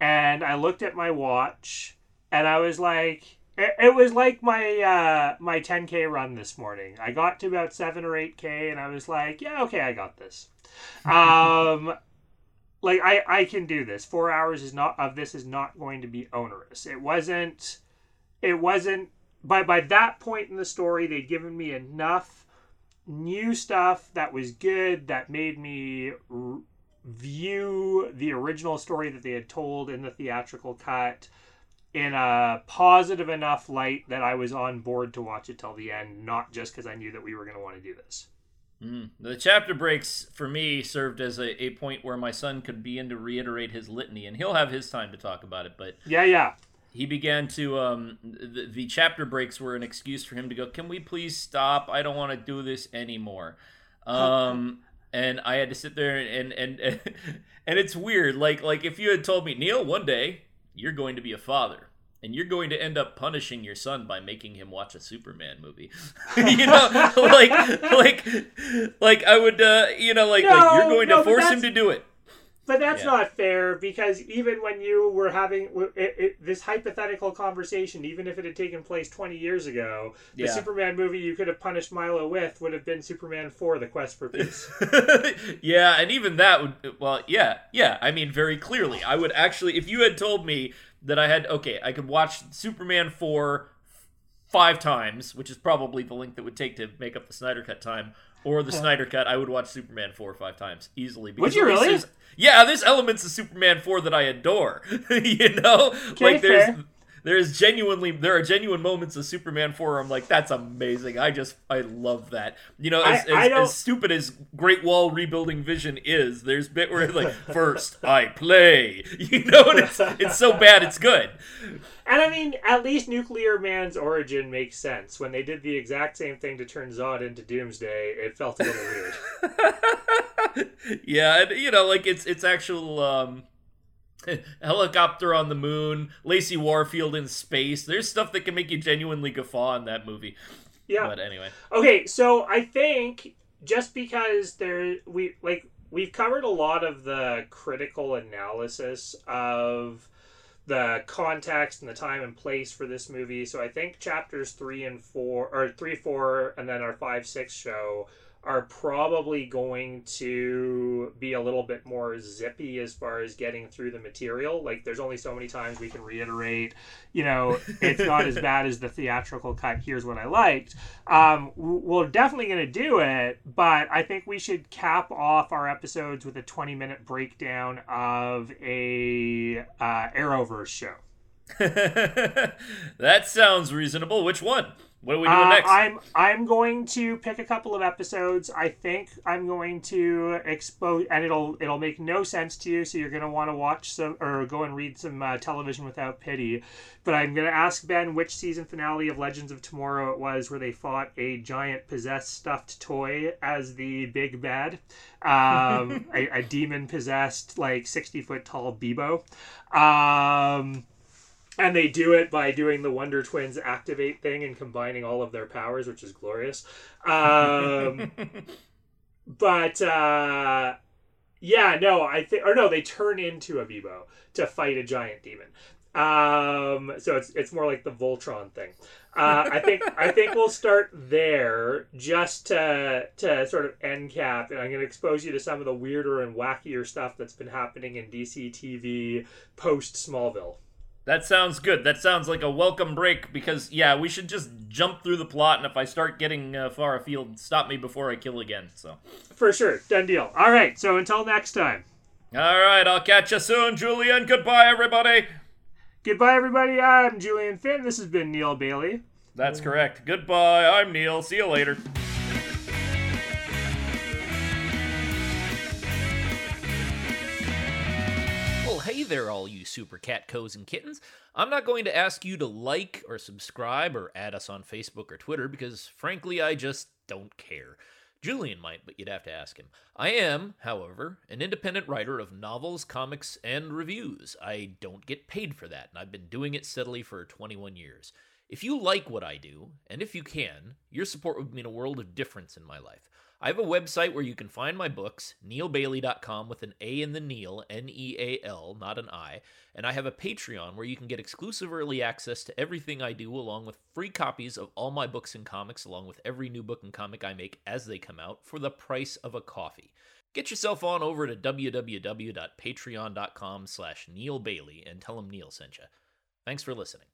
and I looked at my watch, and I was like, it, it was like my uh, my ten K run this morning. I got to about seven or eight K, and I was like, yeah, okay, I got this. Um, like, I, I can do this. Four hours is not of this is not going to be onerous. It wasn't, it wasn't, by, by that point in the story, they'd given me enough new stuff that was good, that made me r- view the original story that they had told in the theatrical cut in a positive enough light that I was on board to watch it till the end, not just because I knew that we were going to want to do this. Mm. The chapter breaks, for me, served as a, a point where my son could begin to reiterate his litany, and he'll have his time to talk about it, but... Yeah, yeah. He began to, um, the, the chapter breaks were an excuse for him to go, can we please stop? I don't want to do this anymore. Um, and I had to sit there and, and, and, and it's weird. Like, like if you had told me, Neal, one day you're going to be a father and you're going to end up punishing your son by making him watch a Superman movie. you know, like, like, like I would, uh, you know, like, no, like you're going no, to force him to do it. But that's yeah. not fair, because even when you were having it, it, this hypothetical conversation, even if it had taken place twenty years ago, the yeah. Superman movie you could have punished Milo with would have been Superman four, The Quest for Peace. yeah, and even that would, well, yeah, yeah, I mean, very clearly. I would actually, if you had told me that I had, okay, I could watch Superman four five times, which is probably the length it would take to make up the Snyder Cut time, or the Snyder Cut, I would watch Superman four or five times easily. Would you really? There's, yeah, there's elements of Superman four that I adore. you know? Okay, like there's fair. there's genuinely there are genuine moments of Superman four where I'm like, that's amazing. I just I love that. You know, as, I, I as, as stupid as Great Wall rebuilding vision is, there's bit where it's like, first I play. You know, and it's it's so bad it's good. And I mean, at least Nuclear Man's origin makes sense. When they did the exact same thing to turn Zod into Doomsday, it felt a little weird. yeah, and, you know, like, it's it's actual um, helicopter on the moon, Lacey Warfield in space. There's stuff that can make you genuinely guffaw in that movie. Yeah. But anyway. Okay, so I think just because there, we like we've covered a lot of the critical analysis of the context and the time and place for this movie. So I think chapters three and four, or three, four, and then our five, six show are probably going to be a little bit more zippy as far as getting through the material. Like, there's only so many times we can reiterate, you know, it's not as bad as the theatrical cut. Here's what I liked. Um, we're definitely going to do it, but I think we should cap off our episodes with a twenty minute breakdown of a uh, Arrowverse show. That sounds reasonable. Which one? What are we doing uh, next? I'm I'm going to pick a couple of episodes. I think I'm going to expose, and it'll it'll make no sense to you, so you're going to want to watch some or go and read some uh, Television Without Pity. But I'm going to ask Ben which season finale of Legends of Tomorrow it was where they fought a giant possessed stuffed toy as the big bad, um, a, a demon possessed like sixty foot tall Bebo. Um, And they do it by doing the Wonder Twins activate thing and combining all of their powers, which is glorious. Um, but, uh, yeah, no, I think... Or no, they turn into a Bebo to fight a giant demon. Um, so it's it's more like the Voltron thing. Uh, I think I think we'll start there just to, to sort of end cap, and I'm going to expose you to some of the weirder and wackier stuff that's been happening in D C T V post-Smallville. That sounds good. That sounds like a welcome break because, yeah, we should just jump through the plot, and if I start getting uh, far afield, stop me before I kill again. So, for sure. Done deal. All right, so until next time. All right, I'll catch you soon, Julian. Goodbye, everybody. Goodbye, everybody. I'm Julian Finn. This has been Neal Bailey. That's correct. Goodbye. I'm Neal. See you later. Hey there, all you super cat co's and kittens. I'm not going to ask you to like or subscribe or add us on Facebook or Twitter because, frankly, I just don't care. Julian might, but you'd have to ask him. I am, however, an independent writer of novels, comics, and reviews. I don't get paid for that, and I've been doing it steadily for twenty-one years. If you like what I do, and if you can, your support would mean a world of difference in my life. I have a website where you can find my books, neal bailey dot com, with an A in the Neal, N E A L, not an I, and I have a Patreon where you can get exclusive early access to everything I do, along with free copies of all my books and comics, along with every new book and comic I make as they come out, for the price of a coffee. Get yourself on over to w w w dot patreon dot com slash Neal Bailey and tell them Neal sent you. Thanks for listening.